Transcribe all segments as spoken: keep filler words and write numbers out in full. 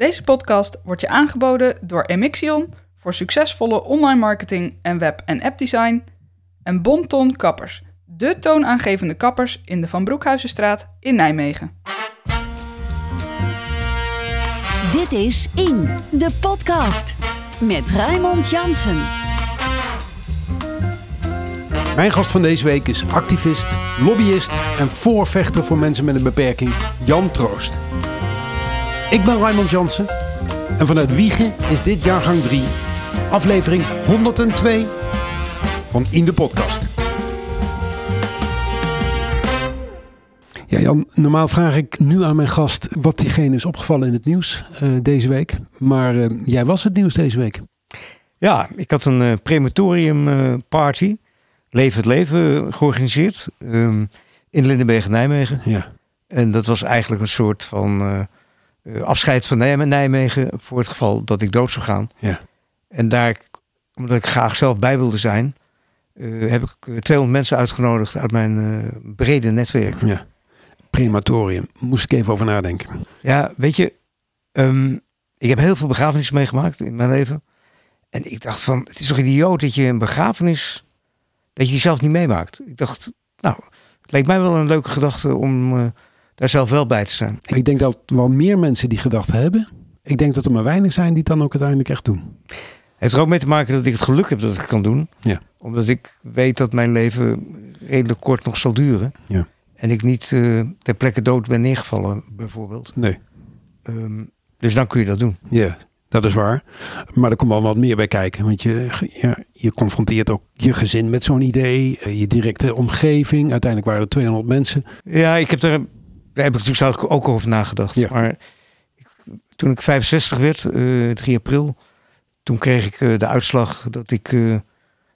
Deze podcast wordt je aangeboden door Emixion voor succesvolle online marketing en web- en appdesign. En Bonton Kappers, de toonaangevende kappers in de Van Broekhuizenstraat in Nijmegen. Dit is In, de podcast met Raymond Janssen. Mijn gast van deze week is activist, lobbyist en voorvechter voor mensen met een beperking, Jan Troost. Ik ben Raymond Janssen en vanuit Wijchen is dit jaargang drie, aflevering honderdtwee van In de Podcast. Ja, Jan, normaal vraag ik nu aan mijn gast wat diegene is opgevallen in het nieuws uh, deze week. Maar uh, jij was het nieuws deze week. Ja, ik had een uh, crematorium uh, party, Leef het Leven, uh, georganiseerd um, in Lindenberg, Nijmegen. Ja. En dat was eigenlijk een soort van uh, uh, afscheid van Nij- Nijmegen voor het geval dat ik dood zou gaan. Ja. En daar, omdat ik graag zelf bij wilde zijn, uh, heb ik tweehonderd mensen uitgenodigd uit mijn uh, brede netwerk. Ja. Crematorium, moest ik even over nadenken. Ja, weet je, um, ik heb heel veel begrafenissen meegemaakt in mijn leven. En ik dacht van, het is toch idioot dat je een begrafenis, dat je die zelf niet meemaakt. Ik dacht, nou, het leek mij wel een leuke gedachte om uh, daar zelf wel bij te zijn. Ik denk dat wel meer mensen die gedachten hebben. Ik denk dat er maar weinig zijn die het dan ook uiteindelijk echt doen. Heeft er ook mee te maken dat ik het geluk heb dat ik het kan doen. Ja. Omdat ik weet dat mijn leven redelijk kort nog zal duren. Ja. En ik niet uh, ter plekke dood ben neergevallen, bijvoorbeeld. Nee. Um, dus dan kun je dat doen. Ja, dat is waar. Maar er komt wel wat meer bij kijken. Want je, ja, je confronteert ook je gezin met zo'n idee. Je directe omgeving. Uiteindelijk waren er tweehonderd mensen. Ja, ik heb er, daar heb ik natuurlijk ook over nagedacht. Ja. Maar ik, toen ik vijfenzestig werd, uh, drie april... toen kreeg ik uh, de uitslag dat ik uh,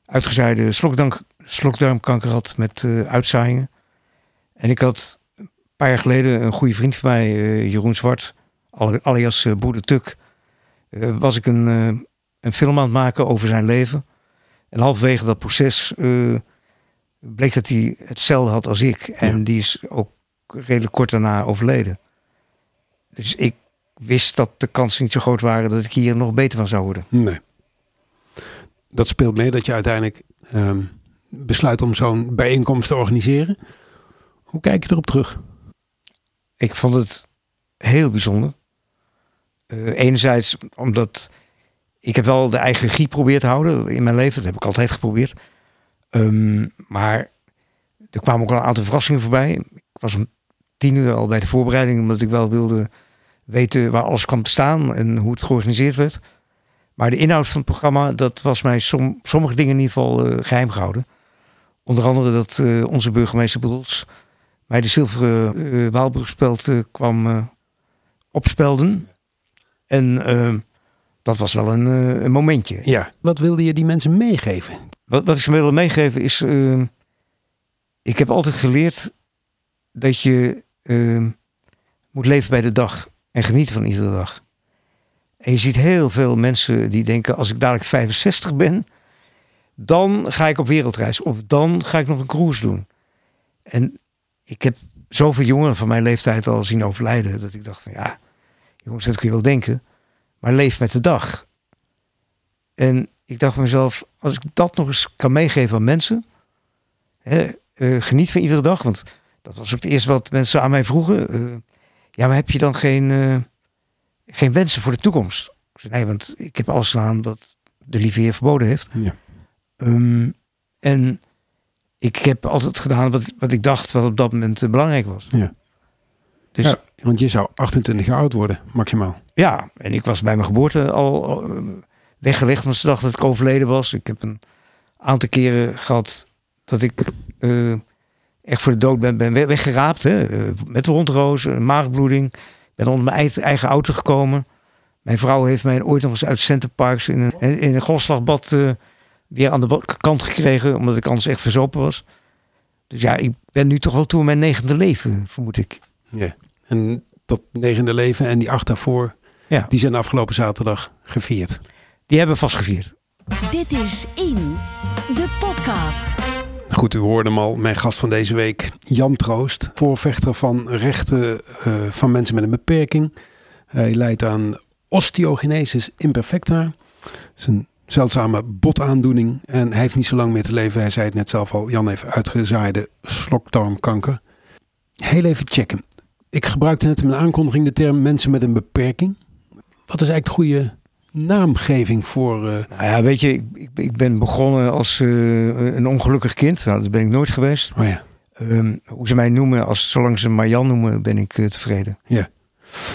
uitgezaaide slokdarm, slokdarmkanker had met uh, uitzaaiingen. En ik had een paar jaar geleden een goede vriend van mij, uh, Jeroen Zwart, alias uh, Boer de Tuk. Uh, was ik een, uh, een film aan het maken over zijn leven. En halverwege dat proces uh, bleek dat hij hetzelfde had als ik. En ja, die is ook redelijk kort daarna overleden. Dus ik wist dat de kansen niet zo groot waren dat ik hier nog beter van zou worden. Nee. Dat speelt mee dat je uiteindelijk uh, besluit om zo'n bijeenkomst te organiseren. Hoe kijk je erop terug? Ik vond het heel bijzonder. Uh, enerzijds omdat ik heb wel de eigen regie probeerd te houden in mijn leven. Dat heb ik altijd geprobeerd. Um, maar er kwamen ook al een aantal verrassingen voorbij. Ik was om tien uur al bij de voorbereiding. Omdat ik wel wilde weten waar alles kwam te staan. En hoe het georganiseerd werd. Maar de inhoud van het programma, dat was mij som, sommige dingen in ieder geval uh, geheim gehouden. Onder andere dat uh, onze burgemeester Bruls mij de zilveren uh, Waalbrugspeld uh, kwam uh, opspelden. En uh, dat was wel een, uh, een momentje. Ja. Wat wilde je die mensen meegeven? Wat, wat ik ze wilde meegeven is, Uh, ik heb altijd geleerd dat je uh, moet leven bij de dag. En genieten van iedere dag. En je ziet heel veel mensen die denken, als ik dadelijk vijfenzestig ben, dan ga ik op wereldreis. Of dan ga ik nog een cruise doen. En ik heb zoveel jongeren van mijn leeftijd al zien overlijden. Dat ik dacht van ja, jongens, dat kun je wel denken. Maar leef met de dag. En ik dacht mezelf, als ik dat nog eens kan meegeven aan mensen. Hè, uh, geniet van iedere dag. Want dat was ook het eerste wat mensen aan mij vroegen. Uh, ja, maar heb je dan geen, uh, geen wensen voor de toekomst? Ik zei, nee, want ik heb alles gedaan wat de lieve Heer verboden heeft. Ja. Um, en ik heb altijd gedaan wat, wat ik dacht wat op dat moment belangrijk was. Ja. Dus, ja, want je zou achtentwintig jaar oud worden, maximaal. Ja, en ik was bij mijn geboorte al uh, weggelegd, omdat ze dachten dat ik overleden was. Ik heb een aantal keren gehad dat ik uh, echt voor de dood ben, ben weggeraapt. Hè? Uh, met wondroos, maagbloeding. Ik ben onder mijn eigen auto gekomen. Mijn vrouw heeft mij ooit nog eens uit Centerparks in een, in een golfslagbad Uh, weer aan de kant gekregen, omdat ik anders echt verzopen was. Dus ja, ik ben nu toch wel toe in mijn negende leven, vermoed ik. Ja, en dat negende leven en die acht daarvoor, ja, die zijn afgelopen zaterdag gevierd. Die hebben vast gevierd. Dit is In, de podcast. Goed, u hoorde hem al, mijn gast van deze week, Jan Troost, voorvechter van rechten uh, van mensen met een beperking. Hij leidt aan osteogenesis imperfecta. Dat is een zeldzame botaandoening. En hij heeft niet zo lang meer te leven. Hij zei het net zelf al. Jan heeft uitgezaaide slokdarmkanker. Heel even checken. Ik gebruikte net in mijn aankondiging de term mensen met een beperking. Wat is eigenlijk de goede naamgeving voor... Uh... Nou ja, weet je, ik, ik ben begonnen als uh, een ongelukkig kind. Nou, dat ben ik nooit geweest. Oh ja. Um, hoe ze mij noemen, als, zolang ze Marjan noemen, ben ik uh, tevreden. Ja,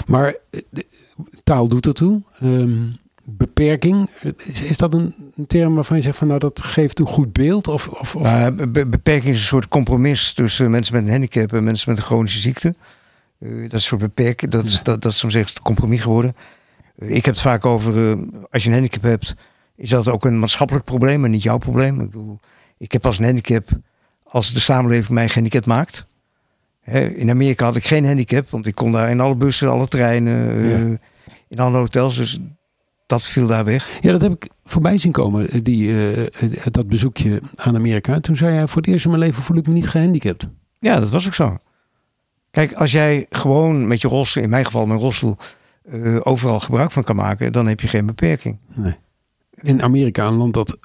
maar de, taal doet ertoe. Um, beperking, is, is dat een, een term waarvan je zegt van nou dat geeft een goed beeld? Of, of, of... Uh, be- beperking is een soort compromis tussen mensen met een handicap en mensen met een chronische ziekte. Uh, dat is een soort beperking, dat is, ja. dat, dat is soms echt een compromis geworden. Uh, ik heb het vaak over, uh, als je een handicap hebt, is dat ook een maatschappelijk probleem en niet jouw probleem. Ik bedoel, ik heb als een handicap... Als de samenleving mij gehandicapt maakt. Hè, in Amerika had ik geen handicap. Want ik kon daar in alle bussen, alle treinen. Ja. Uh, in alle hotels. Dus dat viel daar weg. Ja, dat heb ik voorbij zien komen. Die, uh, dat bezoekje aan Amerika. Toen zei hij, voor het eerst in mijn leven voel ik me niet gehandicapt. Ja, dat was ook zo. Kijk, als jij gewoon met je rolstoel. In mijn geval mijn rolstoel. Uh, overal gebruik van kan maken. Dan heb je geen beperking. Nee. In Amerika, een land dat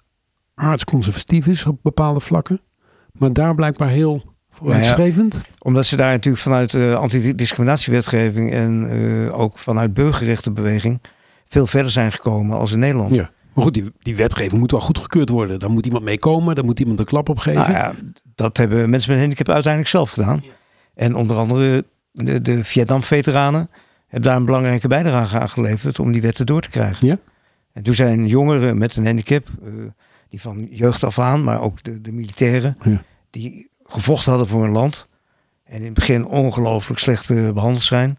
aardsconservatief is op bepaalde vlakken. Maar daar blijkbaar heel vooruitstrevend. Nou ja, omdat ze daar natuurlijk vanuit uh, antidiscriminatiewetgeving... en uh, ook vanuit burgerrechtenbeweging... veel verder zijn gekomen als in Nederland. Ja. Maar goed, die, die wetgeving moet wel goedgekeurd worden. Daar moet iemand mee komen, daar moet iemand een klap op geven. Nou ja, dat hebben mensen met een handicap uiteindelijk zelf gedaan. Ja. En onder andere de, de Vietnam-veteranen... hebben daar een belangrijke bijdrage aan geleverd... om die wetten door te krijgen. Ja. En toen zijn jongeren met een handicap... Uh, die van jeugd af aan, maar ook de, de militairen... Ja. Die gevochten hadden voor hun land... en in het begin ongelooflijk slecht behandeld zijn...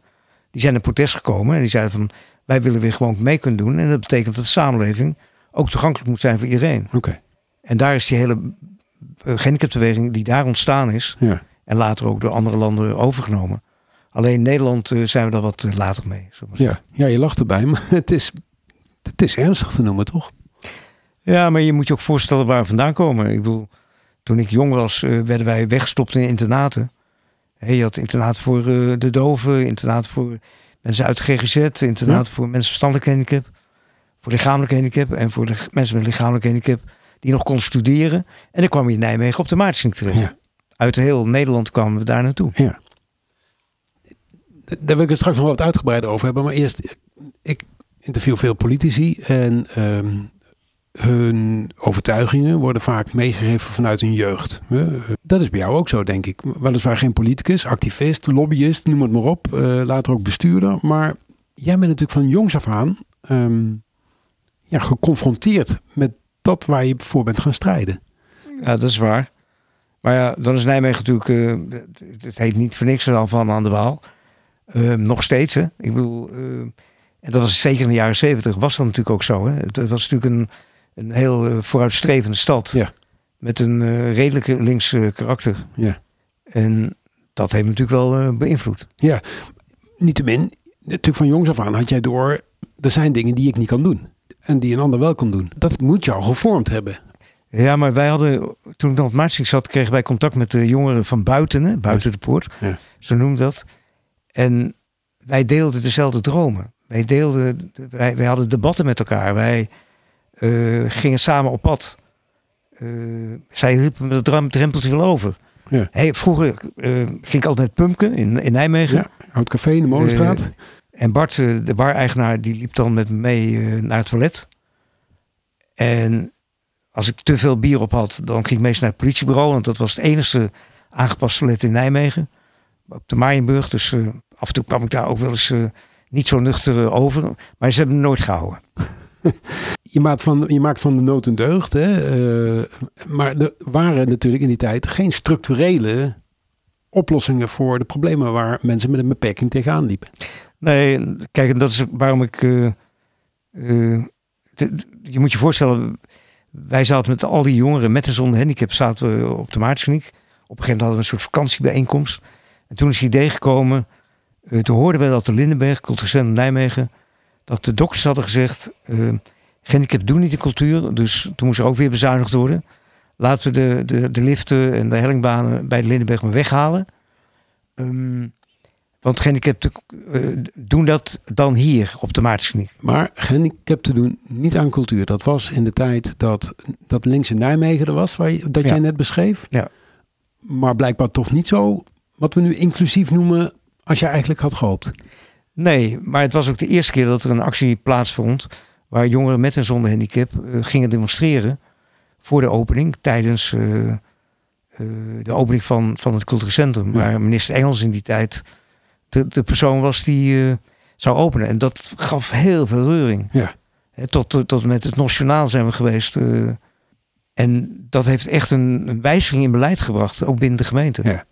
die zijn in protest gekomen en die zeiden van... wij willen weer gewoon mee kunnen doen... en dat betekent dat de samenleving ook toegankelijk moet zijn voor iedereen. Okay. En daar is die hele uh, handicapbeweging die daar ontstaan is... Ja. En later ook door andere landen overgenomen. Alleen in Nederland uh, zijn we daar wat uh, later mee. Ja. ja, je lacht erbij, maar het is, het is ernstig te noemen, toch? Ja, maar je moet je ook voorstellen waar we vandaan komen. Ik bedoel, toen ik jong was, uh, werden wij weggestopt in internaten. Hey, je had internaat voor uh, de doven, internaat voor mensen uit de G G Z, internaat ja. voor mensen verstandelijk handicap, voor lichamelijk handicap en voor de mensen met lichamelijk handicap die nog kon studeren. En dan kwam je in Nijmegen op de Maartenskliniek terecht. Ja. Uit heel Nederland kwamen we daar naartoe. Ja. Daar wil ik het straks nog wat uitgebreider over hebben, maar eerst, ik interview veel politici en... Um, hun overtuigingen worden vaak meegegeven vanuit hun jeugd. Dat is bij jou ook zo, denk ik. Weliswaar geen politicus, activist, lobbyist, noem het maar op. Uh, later ook bestuurder. Maar jij bent natuurlijk van jongs af aan... Um, ja, geconfronteerd met dat waar je voor bent gaan strijden. Ja, dat is waar. Maar ja, dan is Nijmegen natuurlijk... Uh, het heet niet voor niks dan van aan de Waal. Uh, nog steeds, hè. Ik bedoel... Uh, en dat was zeker in de jaren zeventig, was dat natuurlijk ook zo. Hè? Het was natuurlijk een... Een heel uh, vooruitstrevende stad. Ja. Met een uh, redelijke linkse uh, karakter. Ja. En dat heeft me natuurlijk wel uh, beïnvloed. Ja, niettemin, natuurlijk van jongs af aan had jij door... er zijn dingen die ik niet kan doen. En die een ander wel kan doen. Dat moet jou gevormd hebben. Ja, maar wij hadden... Toen ik nog op Maartenskliniek zat, kregen wij contact met de jongeren van buiten. Hè? Buiten de poort. Ja. Zo noemde dat. En wij deelden dezelfde dromen. Wij, deelden, wij, wij hadden debatten met elkaar. Wij... Uh, gingen samen op pad. Uh, zij hielpen me dat drempeltje wel over. Ja. Hey, vroeger uh, ging ik altijd met Pumpen in, in Nijmegen. Ja, oud café in de Molenstraat. Uh, en Bart, uh, de bar-eigenaar, die liep dan met me mee uh, naar het toilet. En als ik te veel bier op had, dan ging ik meestal naar het politiebureau. Want dat was het enige aangepaste toilet in Nijmegen. Op de Maaienburg. Dus uh, af en toe kwam ik daar ook wel eens uh, niet zo nuchter over. Maar ze hebben me nooit gehouden. Je maakt, van, je maakt van de nood een deugd. Hè? Uh, maar er waren natuurlijk in die tijd geen structurele oplossingen voor de problemen waar mensen met een beperking tegenaan liepen. Nee, kijk, en dat is waarom ik... Uh, uh, de, de, je moet je voorstellen, wij zaten met al die jongeren met en zonder handicap zaten we op de Maartenskliniek. Op een gegeven moment hadden we een soort vakantiebijeenkomst. En toen is het idee gekomen, uh, toen hoorden we dat de Lindenberg, cultuurcentrum Nijmegen, dat de dokters hadden gezegd... Uh, Gehandicapten doen niet de cultuur, dus toen moest er ook weer bezuinigd worden. Laten we de, de, de liften en de hellingbanen bij de Lindenberg maar weghalen. Um, Want gehandicapten uh, doen dat dan hier op de Maartenskliniek. Maar gehandicapten doen niet aan cultuur. Dat was in de tijd dat, dat links in Nijmegen er was, waar je, dat ja. jij net beschreef. Ja. Maar blijkbaar toch niet zo wat we nu inclusief noemen als je eigenlijk had gehoopt. Nee, maar het was ook de eerste keer dat er een actie plaatsvond waar jongeren met en zonder handicap uh, gingen demonstreren voor de opening tijdens uh, uh, de opening van, van het cultuurcentrum. Ja. Waar minister Engels in die tijd de, de persoon was die uh, zou openen. En dat gaf heel veel reuring. Ja. He, tot, tot met het nationaal zijn we geweest. Uh, en dat heeft echt een, een wijziging in beleid gebracht, ook binnen de gemeente. Ja.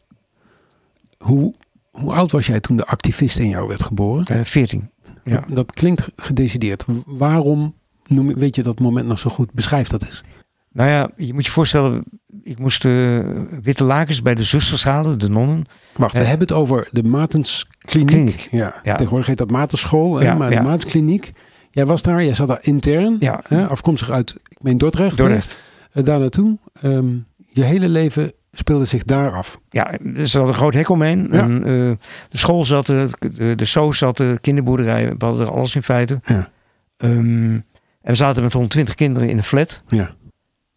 Hoe... Hoe oud was jij toen de activist in jou werd geboren? Uh, veertien. Ja. Dat klinkt gedecideerd. Waarom noem je, weet je dat moment nog zo goed? Beschrijf dat eens. Nou ja, je moet je voorstellen, ik moest uh, witte lakens bij de zusters halen, de nonnen. Wacht, uh, we hebben het over de Maartenskliniek. Ja. Ja. Tegenwoordig heet dat Maartensschool, ja, maar ja. de Maartenskliniek. Jij was daar, jij zat daar intern, ja. hè, afkomstig uit, ik meen Dordrecht. Dordrecht. Uh, daar naartoe. Um, je hele leven speelde zich daar af. Ja, er zat een groot hek omheen. Ja. En, uh, de school zat er, de, de soos zat er, kinderboerderij, we hadden er alles in feite. Ja. Um, en we zaten met honderdtwintig kinderen in een flat. Ja.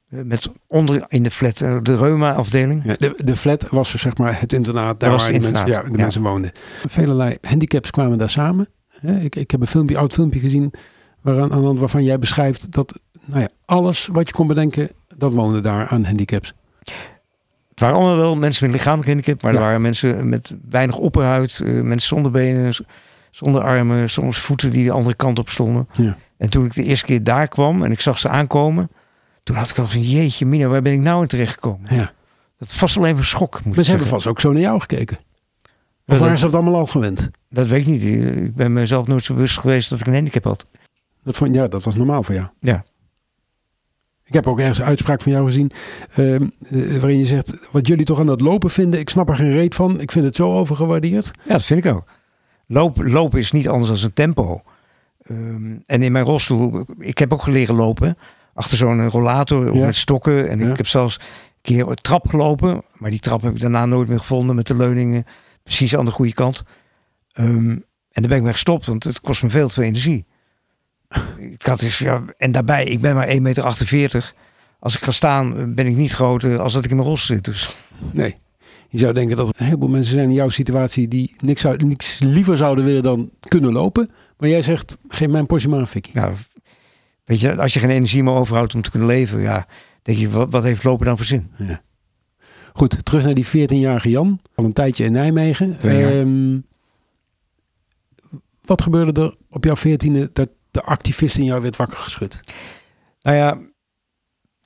Met onder in de flat, de reuma-afdeling. Ja, de, de flat was zeg maar het internaat, daar was waar de, internaat. Mensen, ja, de ja. mensen woonden. Velerlei handicaps kwamen daar samen. Ik, ik heb een filmpje, oud filmpje gezien waaraan, aan de hand waarvan jij beschrijft dat nou ja, alles wat je kon bedenken, dat woonde daar aan handicaps. Het waren allemaal wel mensen met een lichamelijk handicap, maar ja. er waren mensen met weinig opperhuid, uh, mensen zonder benen, zonder armen, soms voeten die de andere kant op stonden. Ja. En toen ik de eerste keer daar kwam en ik zag ze aankomen, toen had ik al van jeetje mina, waar ben ik nou in terecht gekomen? Ja. Dat vast alleen van schok. Moet maar ze zeggen. Hebben vast ook zo naar jou gekeken. Of ja, waren ze dat allemaal al gewend? Dat weet ik niet. Ik ben mezelf nooit zo bewust geweest dat ik een handicap had. Dat vond, ja, dat was normaal voor jou. Ja. Ik heb ook ergens een uitspraak van jou gezien. Uh, waarin je zegt, wat jullie toch aan dat lopen vinden. Ik snap er geen reet van. Ik vind het zo overgewaardeerd. Ja, dat vind ik ook. Loop, lopen is niet anders dan een tempo. Um, en in mijn rolstoel, ik heb ook geleren lopen. Achter zo'n rollator ja. met stokken. En ja. ik heb zelfs een keer een trap gelopen. Maar die trap heb ik daarna nooit meer gevonden. Met de leuningen precies aan de goede kant. Um, en daar ben ik mee gestopt. Want het kost me veel te veel energie. Ik had dus, ja, en daarbij, ik ben maar één komma achtenveertig meter. Als ik ga staan, ben ik niet groter als dat ik in mijn rolstoel zit. Dus. Nee, je zou denken dat er een heleboel mensen zijn in jouw situatie die niks, zou, niks liever zouden willen dan kunnen lopen. Maar jij zegt, geef mij een portie maar een fikkie. Nou, weet je, als je geen energie meer overhoudt om te kunnen leven, ja, denk je, wat, wat heeft lopen dan voor zin? Ja. Goed, terug naar die veertienjarige Jan. Al een tijdje in Nijmegen. Um, wat gebeurde er op jouw veertiende dat de activist in jou werd wakker geschud? Nou ja,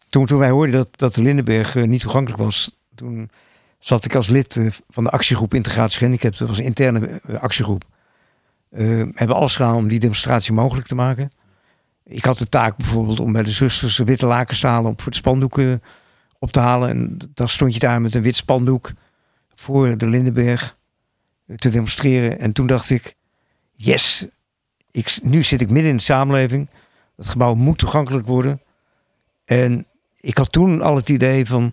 toen, toen wij hoorden dat, dat de Lindenberg uh, niet toegankelijk was, toen zat ik als lid uh, van de actiegroep Integratie Gehandicapten. Dat was een interne uh, actiegroep. Uh, hebben alles gedaan om die demonstratie mogelijk te maken. Ik had de taak bijvoorbeeld om bij de zusters de witte lakens te halen, om voor de spandoeken uh, op te halen. En dan stond je daar met een wit spandoek voor de Lindenberg uh, te demonstreren. En toen dacht ik, yes! Ik, nu zit ik midden in de samenleving. Het gebouw moet toegankelijk worden. En ik had toen al het idee van,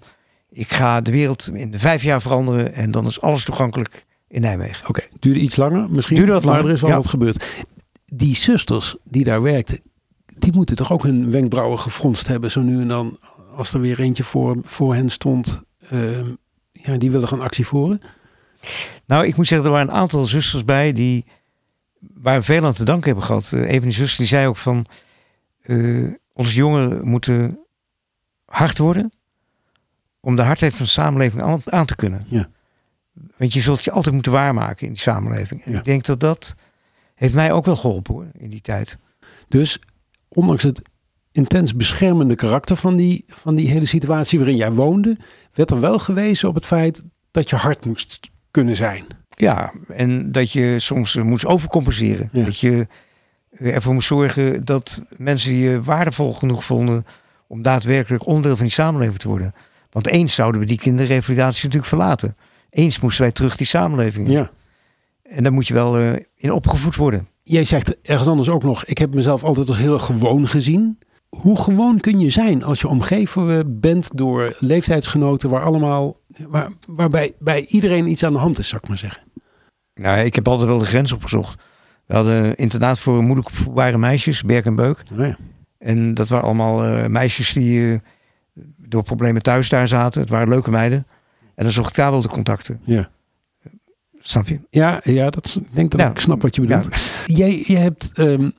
ik ga de wereld in de vijf jaar veranderen en dan is alles toegankelijk in Nijmegen. Oké, okay, duurde iets langer. Misschien duurde dat langer. Maar er is wel ja. wat gebeurd. Die zusters die daar werkten, die moeten toch ook hun wenkbrauwen gefronst hebben zo nu en dan, als er weer eentje voor, voor hen stond. Uh, ja, die wilden gaan actie voeren. Nou, ik moet zeggen, er waren een aantal zusters bij die waar we veel aan te danken hebben gehad. Uh, een van die zussen die zei ook van Uh, onze jongeren moeten hard worden om de hardheid van de samenleving aan, aan te kunnen. Ja. Want je zult je altijd moeten waarmaken in die samenleving. En ja. ik denk dat dat heeft mij ook wel geholpen hoor, in die tijd. Dus ondanks het intens beschermende karakter van die, van die hele situatie waarin jij woonde, werd er wel gewezen op het feit dat je hard moest kunnen zijn. Ja, en dat je soms moest overcompenseren. Ja. Dat je ervoor moest zorgen dat mensen je waardevol genoeg vonden om daadwerkelijk onderdeel van die samenleving te worden. Want eens zouden we die kinderrevalidatie natuurlijk verlaten. Eens moesten wij terug die samenleving. Ja. En daar moet je wel uh, in opgevoed worden. Jij zegt ergens anders ook nog, ik heb mezelf altijd als heel gewoon gezien. Hoe gewoon kun je zijn als je omgeven bent door leeftijdsgenoten waar allemaal, waar, waarbij bij iedereen iets aan de hand is, zou ik maar zeggen? Nou, ik heb altijd wel de grens opgezocht. We hadden internaat voor moeilijk opvoedbare meisjes, Berk en Beuk. Oh ja. En dat waren allemaal uh, meisjes die uh, door problemen thuis daar zaten. Het waren leuke meiden. En dan zocht ik daar wel de contacten. Ja. Snap je? Ja, ja dat, ik denk dat ja. ik snap wat je bedoelt. Ja. Jij, jij hebt um,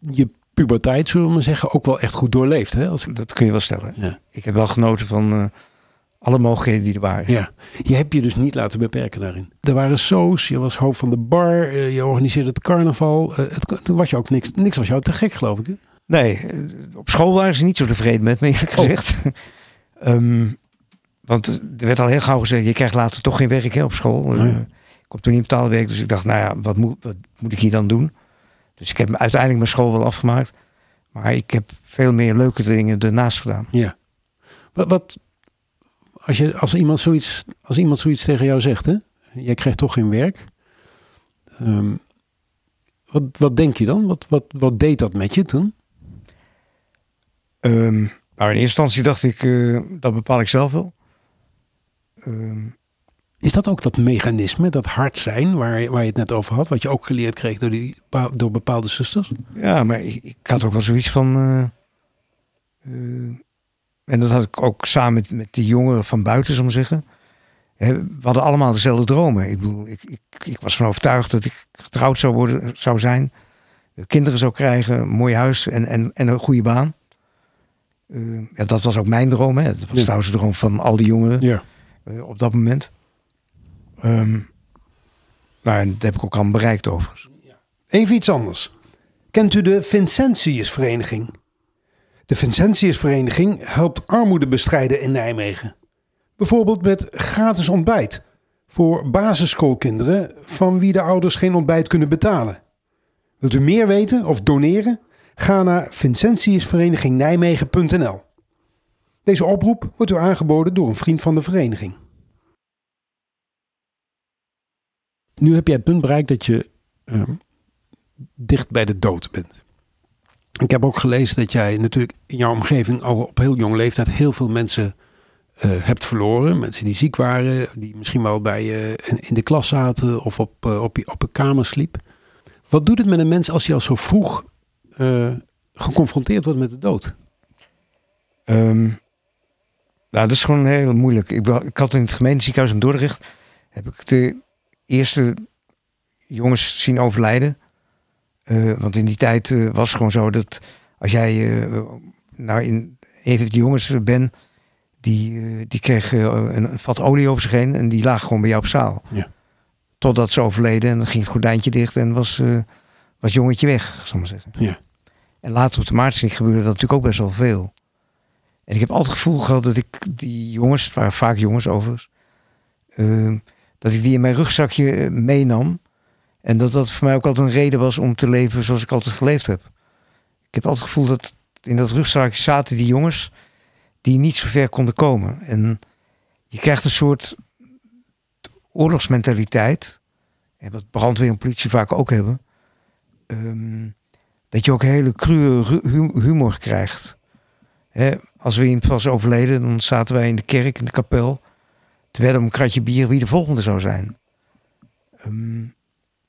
je puberteit, zullen we maar zeggen, ook wel echt goed doorleefd. Hè? Als ik... Dat kun je wel stellen. Ja. Ik heb wel genoten van uh, alle mogelijkheden die er waren. Ja. Je hebt je dus niet laten beperken daarin. Er waren shows, je was hoofd van de bar, uh, je organiseerde het carnaval. Uh, het, toen was je ook niks, niks was jou te gek, geloof ik. Hè? Nee, op school waren ze niet zo tevreden met me, eerlijk gezegd. Oh. um, want er werd al heel gauw gezegd, je krijgt later toch geen werk hè, op school. Nee. Uh, ik kom toen niet betaalde werk, dus ik dacht, nou ja, wat moet, wat moet ik hier dan doen? Dus ik heb uiteindelijk mijn school wel afgemaakt. Maar ik heb veel meer leuke dingen ernaast gedaan. Ja. Wat, wat als, je, als, iemand zoiets, als iemand zoiets tegen jou zegt, hè? Jij krijgt toch geen werk. Um, wat, wat denk je dan? Wat, wat, wat deed dat met je toen? Um, nou, in eerste instantie dacht ik, uh, dat bepaal ik zelf wel. Um, Is dat ook dat mechanisme, dat hard zijn, waar, waar je het net over had? Wat je ook geleerd kreeg door, die, door bepaalde zusters? Ja, maar ik, ik had ook wel zoiets van... Uh, uh, en dat had ik ook samen met, met die jongeren van buiten, zal ik zeggen. We hadden allemaal dezelfde dromen. Ik bedoel, ik, ik, ik was van overtuigd dat ik getrouwd zou, worden, zou zijn. Kinderen zou krijgen, een mooi huis en, en, en een goede baan. Uh, ja, dat was ook mijn droom. Hè? Dat was ja. trouwens de droom van al die jongeren ja. uh, op dat moment. Um, nou, dat heb ik ook al bereikt overigens. Even iets anders. Kent u de Vincentiusvereniging? De Vincentiusvereniging helpt armoede bestrijden in Nijmegen. Bijvoorbeeld met gratis ontbijt voor basisschoolkinderen van wie de ouders geen ontbijt kunnen betalen. Wilt u meer weten of doneren? Ga naar Vincentiusvereniging Nijmegen punt n l. Deze oproep wordt u aangeboden door een vriend van de vereniging. Nu heb jij het punt bereikt dat je uh, dicht bij de dood bent. Ik heb ook gelezen dat jij natuurlijk in jouw omgeving al op heel jong leeftijd heel veel mensen uh, hebt verloren. Mensen die ziek waren, die misschien wel bij je uh, in de klas zaten of op, uh, op, je, op een kamer sliep. Wat doet het met een mens als hij al zo vroeg uh, geconfronteerd wordt met de dood? Um, nou, dat is gewoon heel moeilijk. Ik, ik had in het gemeenteziekenhuis in Dordrecht, heb ik de... eerste jongens zien overlijden. Uh, want in die tijd uh, was het gewoon zo dat als jij uh, nou in een van die jongens bent, die, uh, die kreeg uh, een, een vat olie over zich heen en die lag gewoon bij jou op zaal. Ja. Totdat ze overleden en dan ging het gordijntje dicht en was, uh, was jongetje weg, zal ik maar zeggen. Ja. En later op de Maartenskliniek gebeurde dat natuurlijk ook best wel veel. En ik heb altijd het gevoel gehad dat ik die jongens, het waren vaak jongens overigens, uh, dat ik die in mijn rugzakje meenam. En dat dat voor mij ook altijd een reden was om te leven zoals ik altijd geleefd heb. Ik heb altijd het gevoel dat in dat rugzakje zaten die jongens die niet zo ver konden komen. En je krijgt een soort oorlogsmentaliteit. En wat brandweer en politie vaak ook hebben. Um, dat je ook hele cruwe humor krijgt. Hè, als we iemand was overleden, dan zaten wij in de kerk, in de kapel. Het werd om een kratje bier wie de volgende zou zijn. Um,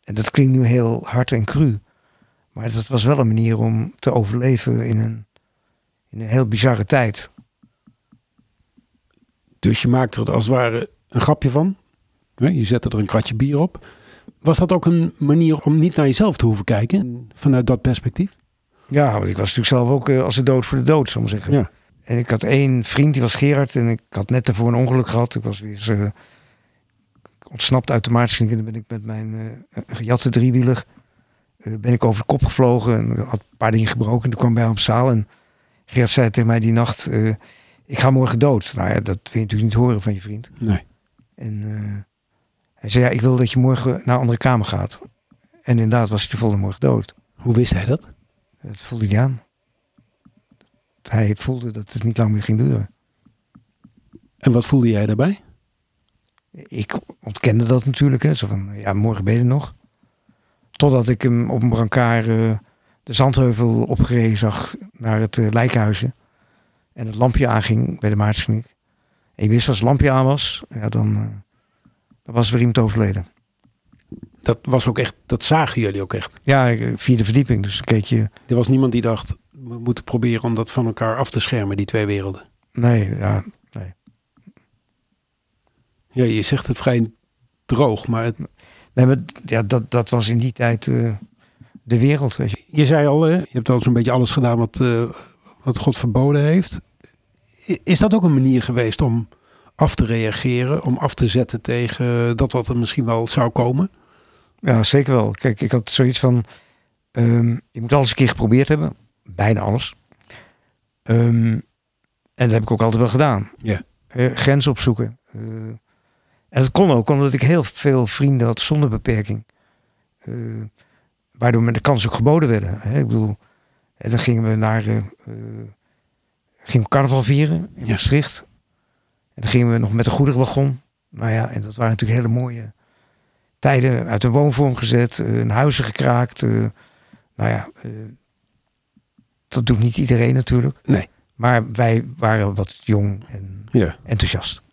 en dat klinkt nu heel hard en cru. Maar dat was wel een manier om te overleven in een, in een heel bizarre tijd. Dus je maakte er als het ware een grapje van. Je zette er een kratje bier op. Was dat ook een manier om niet naar jezelf te hoeven kijken? Vanuit dat perspectief? Ja, want ik was natuurlijk zelf ook als de dood voor de dood, zou ik zeggen. Ja. En ik had één vriend, die was Gerard. En ik had net daarvoor een ongeluk gehad. Ik was weer uh, ontsnapt uit de Maartenskliniek. En dan ben ik met mijn uh, gejatte driewieler... Uh, ben ik over de kop gevlogen. En had een paar dingen gebroken. En toen kwam bij hem op zaal. En Gerard zei tegen mij die nacht... Uh, ik ga morgen dood. Nou ja, dat wil je natuurlijk niet horen van je vriend. Nee. En uh, hij zei, ja, ik wil dat je morgen naar een andere kamer gaat. En inderdaad was hij de volgende morgen dood. Hoe wist hij dat? Dat voelde hij aan. Hij voelde dat het niet lang meer ging duren. En wat voelde jij daarbij? Ik ontkende dat natuurlijk. Hè. Zo van, ja, morgen ben je er nog. Totdat ik hem op een brancard uh, de zandheuvel opgereden zag naar het uh, lijkhuisje. En het lampje aanging bij de Maartenskliniek. En ik wist als het lampje aan was, ja, dan, uh, dan was weer iemand overleden. dat was ook echt, dat zagen jullie ook echt. Ja, vierde verdieping, dus een keertje. Er was niemand die dacht, we moeten proberen om dat van elkaar af te schermen, die twee werelden. Nee, ja, nee. Ja, je zegt het vrij droog, maar het... Nee, maar ja, dat, dat was in die tijd uh, de wereld. Weet je. Je zei al, hè, je hebt al zo'n beetje alles gedaan wat, uh, wat God verboden heeft. Is dat ook een manier geweest om af te reageren, om af te zetten tegen dat wat er misschien wel zou komen? Ja, zeker wel. Kijk, ik had zoiets van, um, je moet alles een keer geprobeerd hebben. Bijna alles. Um, en dat heb ik ook altijd wel gedaan. Yeah. Uh, grens opzoeken. Uh, en dat kon ook, omdat ik heel veel vrienden had zonder beperking. Uh, waardoor me de kans ook geboden werden. Hè? Ik bedoel, en dan gingen we naar... Uh, gingen we carnaval vieren in Maastricht. Ja. En dan gingen we nog met een goederenwagon. Nou ja, en dat waren natuurlijk hele mooie tijden. Uit een woonvorm gezet, een huizen gekraakt. Uh, nou ja, uh, dat doet niet iedereen natuurlijk. Nee. Maar wij waren wat jong en ja. enthousiast.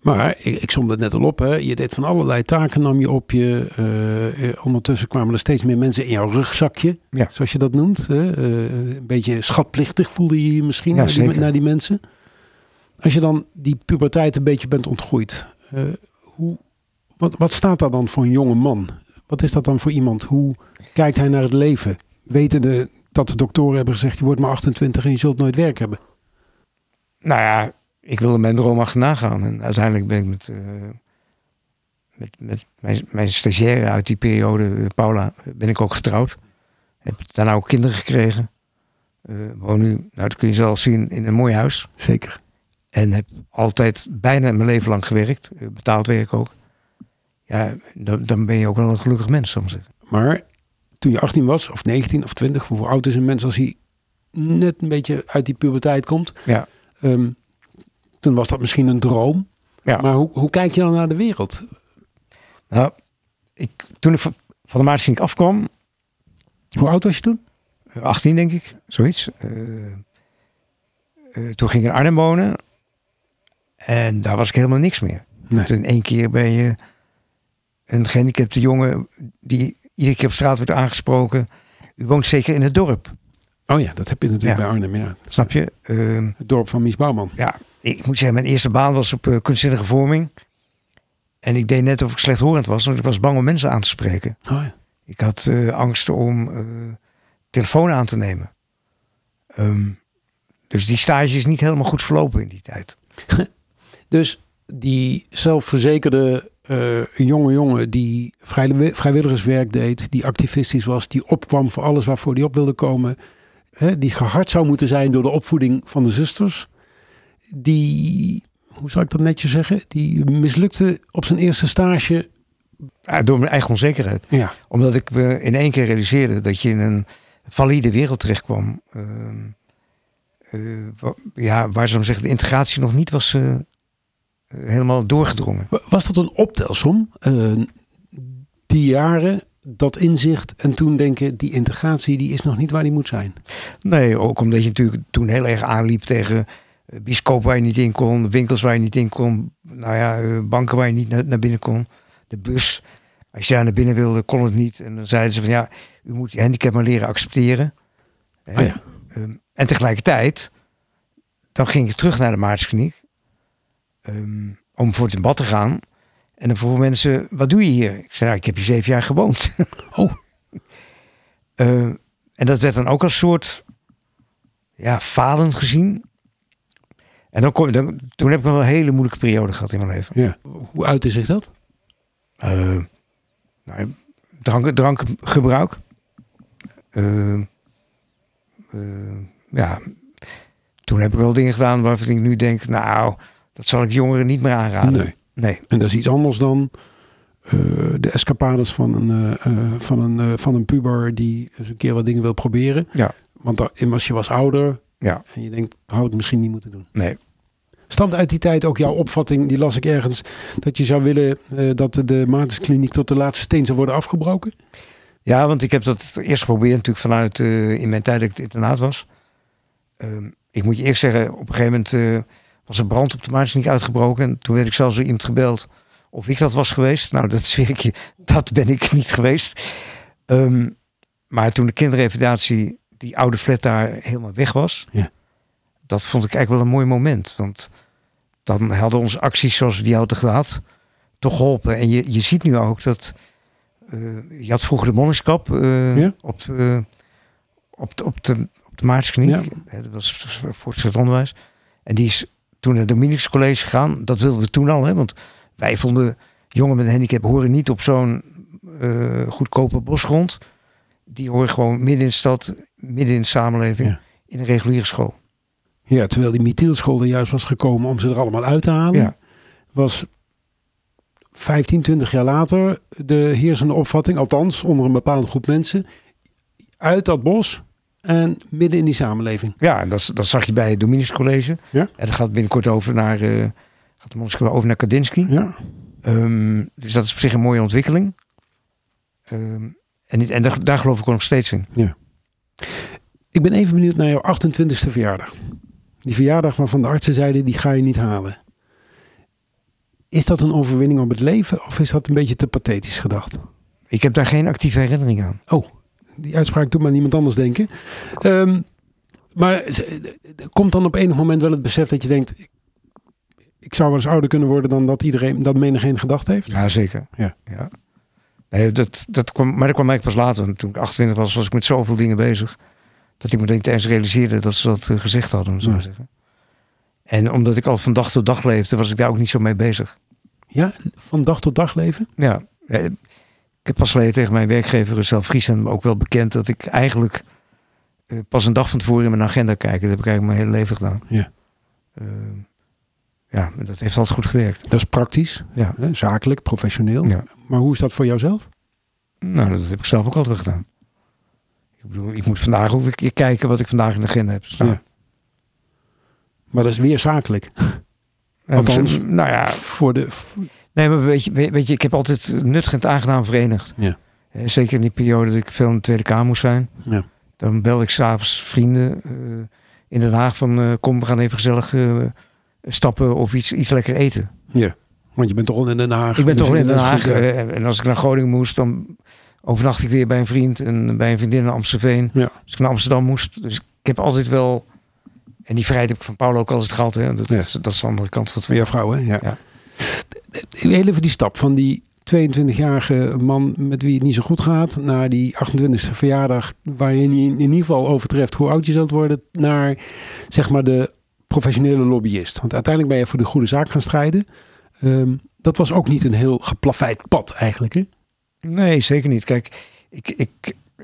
Maar ik, ik som dat net al op. Hè. Je deed van allerlei taken, nam je op je. Uh, uh, ondertussen kwamen er steeds meer mensen in jouw rugzakje. Ja. Zoals je dat noemt. Hè. Uh, een beetje schatplichtig voelde je je misschien ja, naar, die, naar die mensen. Als je dan die puberteit een beetje bent ontgroeid. Uh, hoe, wat, wat staat daar dan voor een jonge man? Wat is dat dan voor iemand? Hoe kijkt hij naar het leven? Wetende dat de doktoren hebben gezegd, je wordt maar achtentwintig en je zult nooit werk hebben. Nou ja. Ik wilde mijn droom achterna gaan. En uiteindelijk ben ik met, uh, met, met mijn, mijn stagiaire uit die periode, Paula, ben ik ook getrouwd. Heb daarna ook kinderen gekregen. Uh, woon nu, nou dat kun je zelf zien, in een mooi huis. Zeker. En heb altijd bijna mijn leven lang gewerkt. Uh, betaald werk ook. Ja, dan, dan ben je ook wel een gelukkig mens, soms. Maar toen je achttien was, of negentien, of twintig, hoe oud is een mens als hij net een beetje uit die puberteit komt? Ja. Um, Toen was dat misschien een droom. Ja. Maar hoe, hoe kijk je dan naar de wereld? Nou, ik, toen ik van de Maartenskliniek afkwam... Hoe oud was je toen? achttien, denk ik. Zoiets. Uh, uh, toen ging ik in Arnhem wonen. En daar was ik helemaal niks meer. Nee. In één keer ben je een gehandicapte jongen... die iedere keer op straat wordt aangesproken. U woont zeker in het dorp. Oh ja, dat heb je natuurlijk ja. bij Arnhem. Ja. Snap je? Uh, het dorp van Mies Bouwman. Ja. Ik moet zeggen, mijn eerste baan was op uh, kunstzinnige vorming. En ik deed net of ik slechthorend was, want ik was bang om mensen aan te spreken. Oh ja. Ik had uh, angst om uh, telefoon aan te nemen. Um, dus die stage is niet helemaal goed verlopen in die tijd. Dus die zelfverzekerde uh, jonge jongen die vrij, vrijwilligerswerk deed, die activistisch was, die opkwam voor alles waarvoor die op wilde komen. Hè, die gehard zou moeten zijn door de opvoeding van de zusters. Die, hoe zou ik dat netjes zeggen, die mislukte op zijn eerste stage. Ja, door mijn eigen onzekerheid. Ja. Omdat ik me in één keer realiseerde dat je in een valide wereld terechtkwam. Uh, uh, ja, waar ze dan zeggen, de integratie nog niet was uh, helemaal doorgedrongen. Was dat een optelsom? Uh, die jaren, dat inzicht en toen denken, die integratie die is nog niet waar die moet zijn. Nee, ook omdat je natuurlijk toen heel erg aanliep tegen... Bioscoop waar je niet in kon, winkels waar je niet in kon, nou ja, banken waar je niet naar binnen kon, de bus. Als je daar naar binnen wilde, kon het niet. En dan zeiden ze van ja, u moet je handicap maar leren accepteren. Oh ja. um, en tegelijkertijd, dan ging ik terug naar de Maartenskliniek um, om voor het debat te gaan. En dan vroegen mensen, wat doe je hier? Ik zei, nou, ik heb hier zeven jaar gewoond. Oh. uh, en dat werd dan ook als soort ja, falend gezien. En dan kom, dan, toen heb ik nog wel een hele moeilijke periode gehad in mijn leven. Ja. Hoe uitte zich dat? Uh, nou, drank, drankgebruik. Uh, uh, ja. Toen heb ik wel dingen gedaan waarvan ik nu denk... nou, dat zal ik jongeren niet meer aanraden. Nee. nee. En dat is iets anders dan uh, de escapades van een, uh, van, een, uh, van een puber... die eens een keer wat dingen wil proberen. Ja. Want daar, als je was ouder... Ja. En je denkt, had ik misschien niet moeten doen. Nee. Stamt uit die tijd ook jouw opvatting, die las ik ergens, dat je zou willen uh, dat de Maartenskliniek tot de laatste steen zou worden afgebroken? Ja, want ik heb dat eerst geprobeerd natuurlijk vanuit, uh, in mijn tijd dat ik het internaat was. Um, ik moet je eerlijk zeggen, op een gegeven moment uh, was er brand op de Maartenskliniek uitgebroken. En toen werd ik zelfs door iemand gebeld Of ik dat was geweest, nou dat zweer ik je, dat ben ik niet geweest. Um, maar toen de kinderrevalidatie, die oude flat daar helemaal weg was. Ja. Dat vond ik eigenlijk wel een mooi moment. Want dan hadden onze acties zoals we die hadden gehad, toch geholpen. En je, je ziet nu ook dat, uh, je had vroeger de Molenstraat uh, ja. op, uh, op de, op de, op de Maartenskliniek. Ja. Dat was voortgezet onderwijs. En die is toen naar het Dominicus College gegaan. Dat wilden we toen al, hè, want wij vonden jongen met een handicap horen niet op zo'n uh, goedkope bosgrond. Die horen gewoon midden in de stad, midden in de samenleving, ja. in een reguliere school. Ja, terwijl die Mithielschool er juist was gekomen om ze er allemaal uit te halen. Ja. Was vijftien, twintig jaar later de heersende opvatting, althans onder een bepaalde groep mensen, uit dat bos en midden in die samenleving. Ja, en dat, dat zag je bij het Dominicus College. Ja. En dat gaat binnenkort over naar, uh, gaat de Molenstraat over naar Kandinsky. Ja. Um, dus dat is op zich een mooie ontwikkeling. Um, en en daar, daar geloof ik ook nog steeds in. Ja. Ik ben even benieuwd naar jouw achtentwintigste verjaardag. Die verjaardag waarvan de artsen zeiden, die ga je niet halen. Is dat een overwinning op het leven of is dat een beetje te pathetisch gedacht? Ik heb daar geen actieve herinnering aan. Oh, die uitspraak doet maar niemand anders denken. Um, maar komt dan op enig moment wel het besef dat je denkt, ik zou wel eens ouder kunnen worden dan dat iedereen, dat menigeen gedacht heeft? Ja, zeker. Ja. Ja. Nee, dat, dat kwam, maar dat kwam eigenlijk pas later. Toen ik achtentwintig was, was ik met zoveel dingen bezig. Dat ik me denk eens realiseerde dat ze dat gezegd hadden, zou ik zeggen. En omdat ik al van dag tot dag leefde, was ik daar ook niet zo mee bezig. Ja, van dag tot dag leven? Ja. Ik heb pas geleden tegen mijn werkgever, zelf Friesen, ook wel bekend dat ik eigenlijk uh, pas een dag van tevoren in mijn agenda kijk. Dat heb ik eigenlijk mijn hele leven gedaan. Ja. Uh, ja, dat heeft altijd goed gewerkt. Dat is praktisch, ja. Hè? Zakelijk, professioneel. Ja. Maar hoe is dat voor jouzelf? Nou, dat heb ik zelf ook altijd wel gedaan. Ik bedoel, ik moet vandaag hoef ik kijken wat ik vandaag in de agenda heb staan. Ja. Maar dat is weer zakelijk. Althans, nou ja, voor de... Nee, maar weet je, weet je, ik heb altijd nuttig en aangenaam verenigd. Ja. Zeker in die periode dat ik veel in de Tweede Kamer moest zijn. Ja. Dan belde ik s'avonds vrienden uh, in Den Haag van uh, kom, we gaan even gezellig uh, stappen of iets, iets lekker eten. Ja, want je bent toch al in Den Haag. Ik ben dus toch al in Den Haag. Goed, ja. En als ik naar Groningen moest, dan overnacht ik weer bij een vriend en bij een vriendin in Amstelveen. Ja. Dus ik naar Amsterdam moest. Dus ik heb altijd wel... En die vrijheid heb ik van Paul ook altijd gehad. Hè? Dat, ja. dat, is, dat is de andere kant van het weer. Vrouw, hè? Ja. Ja. Heel even die stap van die tweeëntwintigjarige man met wie het niet zo goed gaat, naar die achtentwintigste verjaardag, waar je in, in ieder geval overtreft hoe oud je zult worden, naar zeg maar de professionele lobbyist. Want uiteindelijk ben je voor de goede zaak gaan strijden. Um, dat was ook niet een heel geplaveid pad eigenlijk, hè? Nee, zeker niet. Kijk, ik, ik,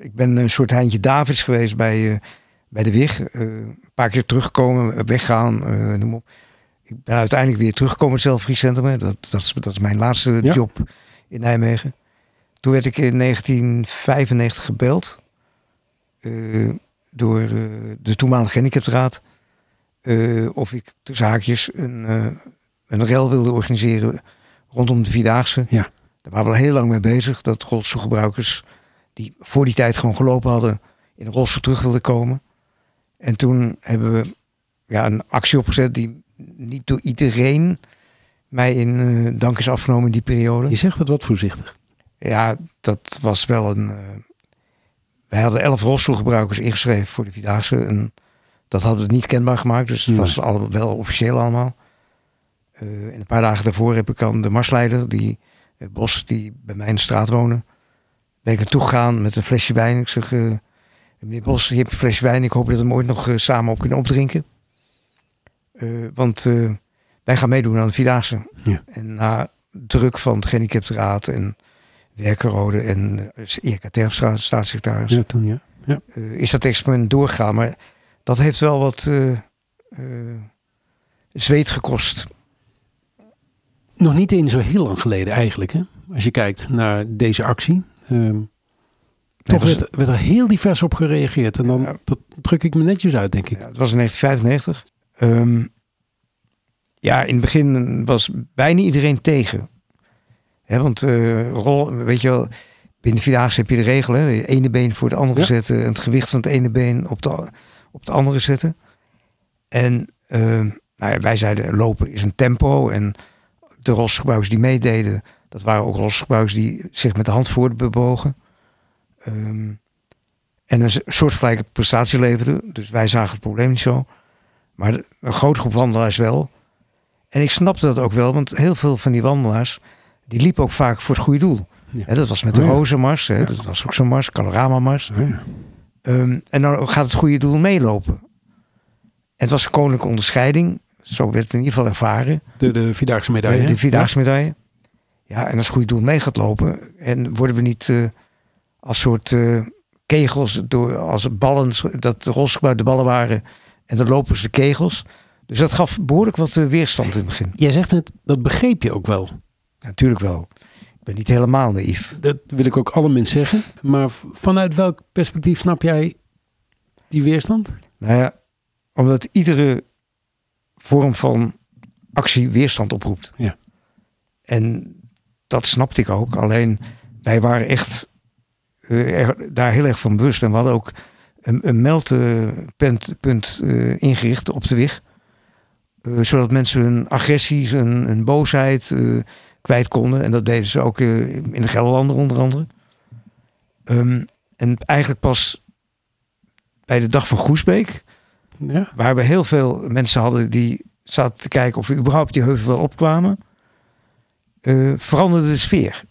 ik ben een soort Heintje Davids geweest bij, uh, bij de W I G. Uh, een paar keer teruggekomen, weggaan, uh, noem op. Ik ben uiteindelijk weer teruggekomen in het zelfvriescentrum. Dat, dat, is, dat is mijn laatste ja. job in Nijmegen. Toen werd ik in negentien vijfennegentig gebeld uh, door uh, de toenmalige gehandicaptenraad. Uh, of ik tussen haakjes een, uh, een rel wilde organiseren rondom de Vierdaagse. Ja. Daar waren we al heel lang mee bezig. Dat rolstoelgebruikers die voor die tijd gewoon gelopen hadden, in een rolstoel terug wilden komen. En toen hebben we ja, een actie opgezet die niet door iedereen mij in uh, dank is afgenomen in die periode. Je zegt dat wat voorzichtig. Ja, dat was wel een... Uh, wij hadden elf rolstoelgebruikers ingeschreven voor de Vierdaagse. En dat hadden we niet kenbaar gemaakt. Dus dat nee. was al, wel officieel allemaal. Uh, en een paar dagen daarvoor heb ik aan de marsleider, die uh, Bos, die bij mij in de straat wonen, ben ik naartoe gegaan met een flesje wijn. Ik zeg, uh, meneer Bos, je hebt een flesje wijn. Ik hoop dat we hem ooit nog uh, samen op kunnen opdrinken. Uh, want uh, wij gaan meedoen aan de Vierdaagse. Ja. En na druk van de gehandicaptenraad en Werkerode en Erika Terpstra, staatssecretaris, ja, toen, ja. Ja. Uh, is dat experiment doorgegaan. Maar dat heeft wel wat uh, uh, zweet gekost. Nog niet eens zo heel lang geleden eigenlijk, hè? Als je kijkt naar deze actie. Uh, toch was, werd, werd er heel divers op gereageerd. En dan ja, dat druk ik me netjes uit, denk ik. Ja, het was in negentien vijfennegentig. Um, ja, in het begin was bijna iedereen tegen. He, want uh, rol, weet je wel, binnen de Vierdaagse heb je de regel, hè? Het ene been voor het andere ja. zetten. En het gewicht van het ene been op de, op de andere zetten. En uh, nou ja, wij zeiden, lopen is een tempo. En de rolsgebruikers die meededen, dat waren ook rolsgebruikers die zich met de hand voortbewogen. Um, en een soortgelijke prestatie leverden. Dus wij zagen het probleem niet zo. Maar de, een groot groep wandelaars wel. En ik snapte dat ook wel, want heel veel van die wandelaars, die liepen ook vaak voor het goede doel. Ja. He, dat was met de oh, ja. Rozenmars, he, ja. dat was ook zo'n mars, Caloramamars. Oh, ja. um, en dan gaat het goede doel meelopen. En het was een koninklijke onderscheiding. Zo werd het in ieder geval ervaren. De, de Vierdaagse medaille. De, de Vierdaagse medaille. Ja, en als het goede doel mee gaat lopen. En worden we niet uh, als soort uh, kegels, door, als ballen, dat de rolsgebruik de ballen waren. En dan lopen ze de kegels. Dus dat gaf behoorlijk wat uh, weerstand in het begin. Jij zegt net, dat begreep je ook wel. Ja, natuurlijk wel. Ik ben niet helemaal naïef. Dat wil ik ook alle mensen zeggen. Maar vanuit welk perspectief snap jij die weerstand? Nou ja, omdat iedere vorm van actie weerstand oproept. Ja. En dat snapte ik ook. Alleen wij waren echt uh, er, daar heel erg van bewust. En we hadden ook een, een meldpunt punt, uh, ingericht op de weg. Uh, zodat mensen hun agressies, hun, hun boosheid uh, kwijt konden. En dat deden ze ook uh, in de Gelderlander onder andere. Um, en eigenlijk pas bij de dag van Groesbeek. Ja. Waar we heel veel mensen hadden die zaten te kijken of we überhaupt die heuvel wel opkwamen. Uh, veranderde de sfeer.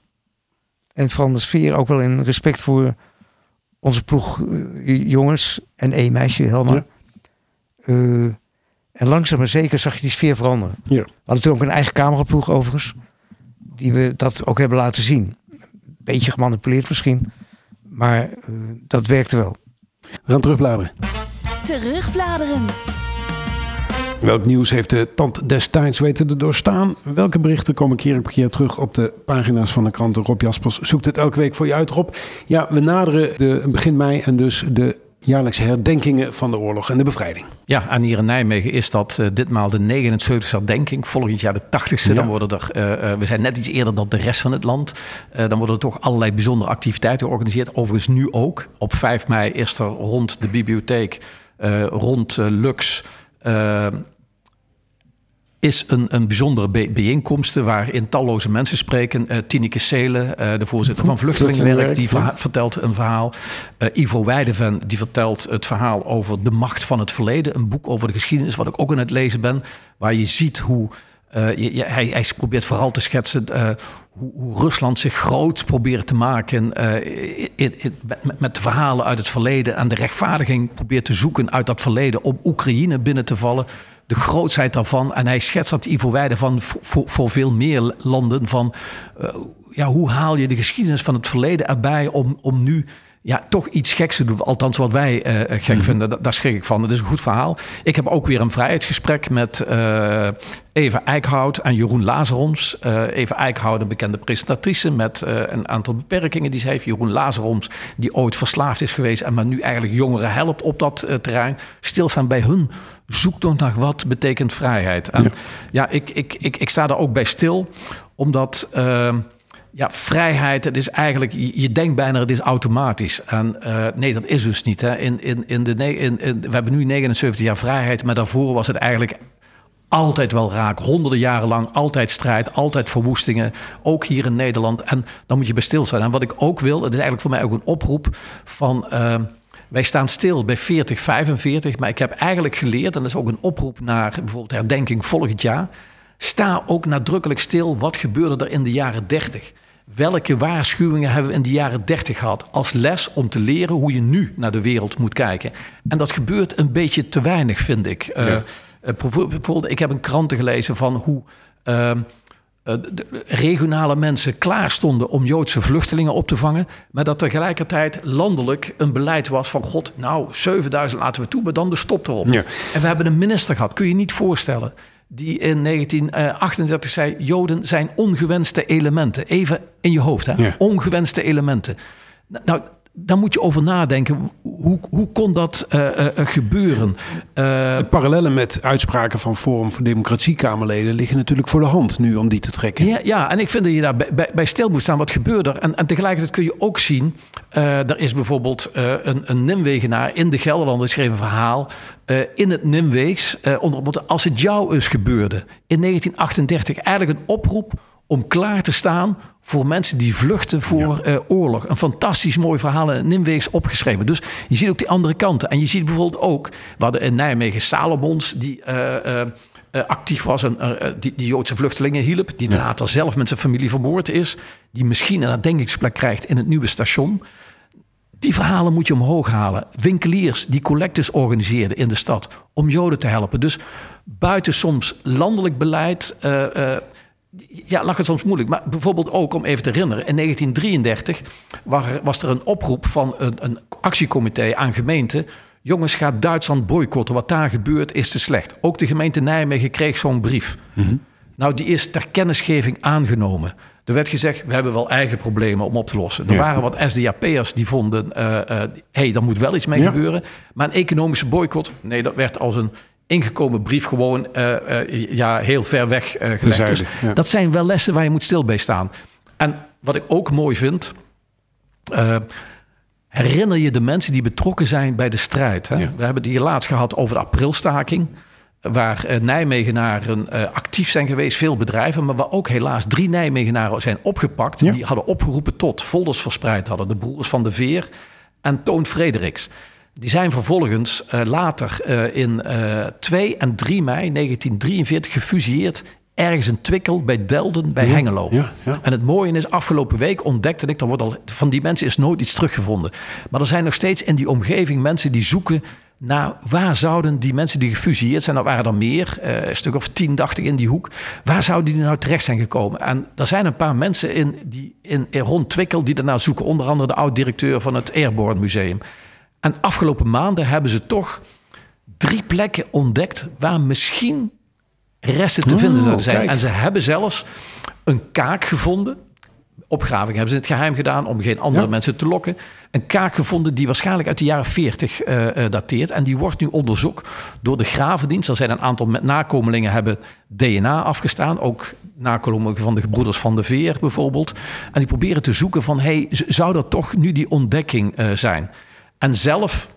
En veranderde de sfeer ook wel in respect voor onze ploeg uh, jongens en één meisje, Helma. Ja. Uh, en langzaam maar zeker zag je die sfeer veranderen. Ja. We hadden toen ook een eigen cameraploeg overigens. Die we dat ook hebben laten zien. Een beetje gemanipuleerd misschien. Maar uh, dat werkte wel. We gaan terugbladeren. Terugbladeren. Welk nieuws heeft de tand destijds weten te doorstaan? Welke berichten komen keer op keer terug op de pagina's van de kranten? Rob Jaspers zoekt het elke week voor je uit, Rob. Ja, we naderen de, begin mei en dus de jaarlijkse herdenkingen van de oorlog en de bevrijding. Ja, en hier in Nijmegen is dat uh, ditmaal de negenenzeventigste herdenking. Volgend jaar de tachtigste. Ja. Dan worden er, uh, uh, we zijn net iets eerder dan de rest van het land. Uh, dan worden er toch allerlei bijzondere activiteiten georganiseerd. Overigens nu ook. Op vijf mei is er rond de bibliotheek, Uh, rond uh, Lux uh, is een, een bijzondere be- bijeenkomst waarin talloze mensen spreken. Uh, Tineke Seelen, uh, de voorzitter van Vluchtelingenwerk, die verha- vertelt een verhaal. Uh, Ivo Weideven, die vertelt het verhaal over de macht van het verleden. Een boek over de geschiedenis, wat ik ook aan het lezen ben. Waar je ziet hoe, uh, je, je, hij, hij probeert vooral te schetsen Uh, hoe Rusland zich groot probeert te maken uh, in, in, met, met de verhalen uit het verleden en de rechtvaardiging probeert te zoeken uit dat verleden om Oekraïne binnen te vallen. De grootsheid daarvan. En hij schetst dat Ivo Weijden van voor, voor veel meer landen van Uh, ja, hoe haal je de geschiedenis van het verleden erbij om, om nu ja, toch iets geks te doen. Althans wat wij uh, gek mm-hmm. vinden, daar schrik ik van. Het is een goed verhaal. Ik heb ook weer een vrijheidsgesprek met uh, Eva Eikhoud en Jeroen Lazeroms. Uh, Eva Eikhoud, een bekende presentatrice met uh, een aantal beperkingen die ze heeft. Jeroen Lazeroms, die ooit verslaafd is geweest en maar nu eigenlijk jongeren helpt op dat uh, terrein. Stilstaan bij hun zoektocht naar wat betekent vrijheid. En ja, ja ik, ik, ik, ik sta daar ook bij stil, omdat Uh, Ja, vrijheid, het is eigenlijk, je denkt bijna het is automatisch. En uh, nee, dat is dus niet. Hè. In, in, in de, in, in, we hebben nu negenenzeventig jaar vrijheid, maar daarvoor was het eigenlijk altijd wel raak. Honderden jaren lang, altijd strijd, altijd verwoestingen. Ook hier in Nederland. En dan moet je bij stilstaan. En wat ik ook wil, het is eigenlijk voor mij ook een oproep van Uh, wij staan stil bij veertig, vijfenveertig. Maar ik heb eigenlijk geleerd, en dat is ook een oproep naar bijvoorbeeld herdenking volgend jaar, sta ook nadrukkelijk stil, wat gebeurde er in de jaren dertig? Welke waarschuwingen hebben we in de jaren dertig gehad als les om te leren hoe je nu naar de wereld moet kijken? En dat gebeurt een beetje te weinig, vind ik. Ja. Uh, bijvoorbeeld, ik heb een krant gelezen van hoe Uh, De regionale mensen klaarstonden om Joodse vluchtelingen op te vangen, maar dat tegelijkertijd landelijk een beleid was van god, nou, zevenduizend laten we toe, maar dan de stop erop. Ja. En we hebben een minister gehad, kun je niet voorstellen, die in negentien achtendertig zei, Joden zijn ongewenste elementen. Even in je hoofd, hè? Ja. Ongewenste elementen. Nou, Dan moet je over nadenken, hoe, hoe kon dat uh, uh, gebeuren? Uh, Parallellen met uitspraken van Forum voor Democratie-Kamerleden liggen natuurlijk voor de hand nu om die te trekken. Ja, ja, en ik vind dat je daar bij, bij, bij stil moet staan, wat gebeurt er? En, en tegelijkertijd kun je ook zien, uh, er is bijvoorbeeld uh, een, een Nijmwegenaar in de Gelderlander schreef een verhaal uh, in het Nijmweegs, uh, onder andere als het jou eens gebeurde in negentien achtendertig, eigenlijk een oproep om klaar te staan voor mensen die vluchten voor ja. uh, oorlog. Een fantastisch mooi verhaal in Nijmweegs opgeschreven. Dus je ziet ook die andere kanten. En je ziet bijvoorbeeld ook, we hadden in Nijmegen Salomons die uh, uh, actief was en uh, die, die Joodse vluchtelingen hielp, die ja. later zelf met zijn familie vermoord is, die misschien een herdenkingsplek krijgt in het nieuwe station. Die verhalen moet je omhoog halen. Winkeliers die collectes organiseerden in de stad om Joden te helpen. Dus buiten soms landelijk beleid... Uh, uh, Ja, lag het soms moeilijk. Maar bijvoorbeeld ook, om even te herinneren, in negentien drieëndertig was er een oproep van een, een actiecomité aan gemeenten. Jongens, ga Duitsland boycotten. Wat daar gebeurt is te slecht. Ook de gemeente Nijmegen kreeg zo'n brief. Mm-hmm. Nou, die is ter kennisgeving aangenomen. Er werd gezegd, we hebben wel eigen problemen om op te lossen. Er ja. waren wat S D A P'ers die vonden, hé, uh, uh, hey, daar moet wel iets mee ja. gebeuren. Maar een economische boycott, nee, dat werd als een... ingekomen brief gewoon uh, uh, ja, heel ver weg uh, gelegd. Zuiden, dus ja. dat zijn wel lessen waar je moet stil bij staan. En wat ik ook mooi vind... Uh, herinner je de mensen die betrokken zijn bij de strijd. Hè? Ja. We hebben het hier laatst gehad over de aprilstaking... waar uh, Nijmegenaren uh, actief zijn geweest, veel bedrijven... maar waar ook helaas drie Nijmegenaren zijn opgepakt... Ja. die hadden opgeroepen tot, folders verspreid hadden... de broers Van de Veer en Toon Frederiks... Die zijn vervolgens uh, later uh, in uh, twee en drie mei negentien drieënveertig gefusilleerd... ergens in Twickel bij Delden, bij ja, Hengelo. Ja, ja. En het mooie is, afgelopen week ontdekte ik... Er wordt al, van die mensen is nooit iets teruggevonden. Maar er zijn nog steeds in die omgeving mensen die zoeken... naar waar zouden die mensen die gefusilleerd zijn... dat waren er meer, uh, een stuk of tien dacht ik in die hoek... waar zouden die nou terecht zijn gekomen? En er zijn een paar mensen in, die, in, rond Twickel die daarna zoeken. Onder andere de oud-directeur van het Airborne Museum... En afgelopen maanden hebben ze toch drie plekken ontdekt... waar misschien resten te vinden zouden zijn. Kijk. En ze hebben zelfs een kaak gevonden. Opgraving hebben ze in het geheim gedaan om geen andere ja. mensen te lokken. Een kaak gevonden die waarschijnlijk uit de jaren veertig uh, dateert. En die wordt nu onderzocht door de gravendienst. Er zijn een aantal nakomelingen hebben D N A afgestaan. Ook nakomelingen van de gebroeders Van de Veer bijvoorbeeld. En die proberen te zoeken van... hey, zou dat toch nu die ontdekking uh, zijn... En zelf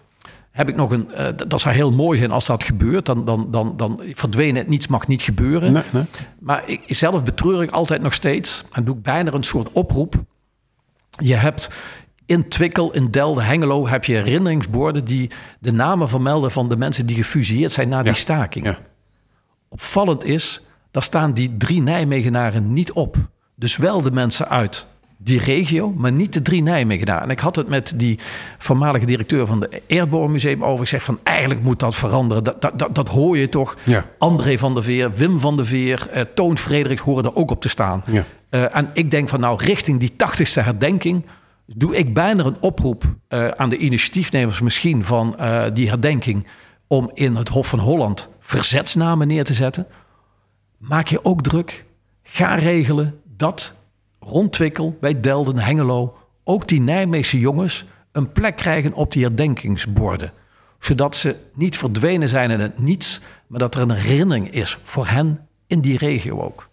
heb ik nog een... Uh, dat zou heel mooi zijn als dat gebeurt. Dan, dan, dan, dan verdwenen het niets, mag niet gebeuren. Nee, nee. Maar ik, zelf betreur ik altijd nog steeds... en doe ik bijna een soort oproep. Je hebt in Twickel, in Delden, Hengelo... heb je herinneringsborden die de namen vermelden... van de mensen die gefusilleerd zijn na die ja. staking. Ja. Opvallend is, daar staan die drie Nijmegenaren niet op. Dus wel de mensen uit... die regio, maar niet de drie Nijmegenaren. En ik had het met die voormalige directeur van het Airborne Museum over. Ik zeg van, eigenlijk moet dat veranderen. Dat, dat, dat, dat hoor je toch. Ja. André van der Veer, Wim van der Veer, uh, Toon Frederiks horen er ook op te staan. Ja. Uh, en ik denk van, nou, richting die tachtigste herdenking... doe ik bijna een oproep uh, aan de initiatiefnemers misschien... van uh, die herdenking om in het Hof van Holland verzetsnamen neer te zetten. Maak je ook druk. Ga regelen dat... rond Twickel, bij Delden, Hengelo... ook die Nijmeegse jongens een plek krijgen op die herdenkingsborden. Zodat ze niet verdwenen zijn in het niets... maar dat er een herinnering is voor hen in die regio ook.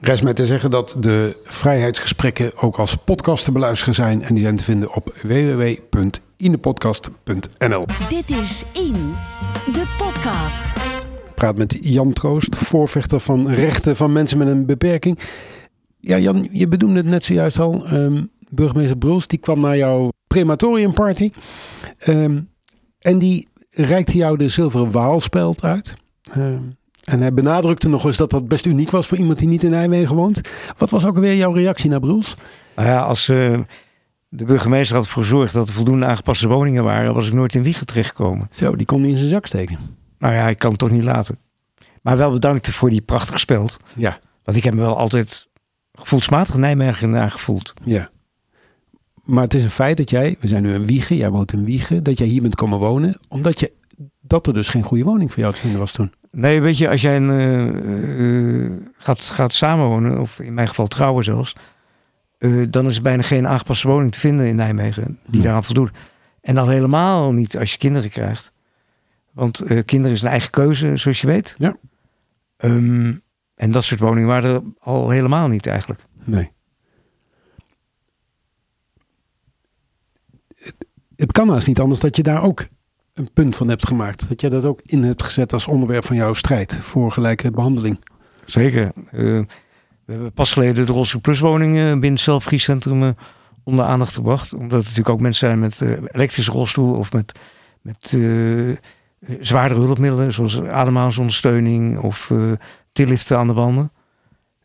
Rest mij te zeggen dat de vrijheidsgesprekken... ook als podcast te beluisteren zijn... en die zijn te vinden op w w w punt in de podcast punt n l. Dit is In de Podcast. Ik praat met Jan Troost, voorvechter van rechten van mensen met een beperking... Ja, Jan, je bedoelde het net zojuist al. Um, burgemeester Bruls, die kwam naar jouw crematoriumparty. Um, en die reikte jou de zilveren Waalspeld uit. Um, en hij benadrukte nog eens dat dat best uniek was voor iemand die niet in Nijmegen woont. Wat was ook weer jouw reactie naar Bruls? Nou ja, als uh, de burgemeester had ervoor gezorgd dat er voldoende aangepaste woningen waren, was ik nooit in Wiegen terechtgekomen. Zo, die kon niet in zijn zak steken. Nou ja, ik kan het toch niet laten. Maar wel bedankt voor die prachtige speld. Ja. Want ik heb me wel altijd... gevoelsmatig Nijmegen gevoeld. Ja. Maar het is een feit dat jij... we zijn nu in Wiegen, jij woont in Wiegen... dat jij hier bent komen wonen... omdat je, dat er dus geen goede woning voor jou te vinden was toen. Nee, weet je, als jij een, uh, uh, gaat, gaat samenwonen... of in mijn geval trouwen zelfs... Uh, dan is er bijna geen aangepaste woning te vinden in Nijmegen die daaraan voldoet. En dan helemaal niet als je kinderen krijgt. Want uh, kinderen is een eigen keuze, zoals je weet. Ja. Um, en dat soort woningen waren er al helemaal niet eigenlijk. Nee. Het, het kan haast niet anders dat je daar ook een punt van hebt gemaakt. Dat jij dat ook in hebt gezet als onderwerp van jouw strijd voor gelijke behandeling. Zeker. Uh, we hebben pas geleden de Rolstoel Plus woningen binnen het zelfgiescentrum uh, onder aandacht gebracht. Omdat er natuurlijk ook mensen zijn met uh, elektrische rolstoel of met... met uh, zwaardere hulpmiddelen, zoals ademhalingsondersteuning of uh, tilliften aan de wanden.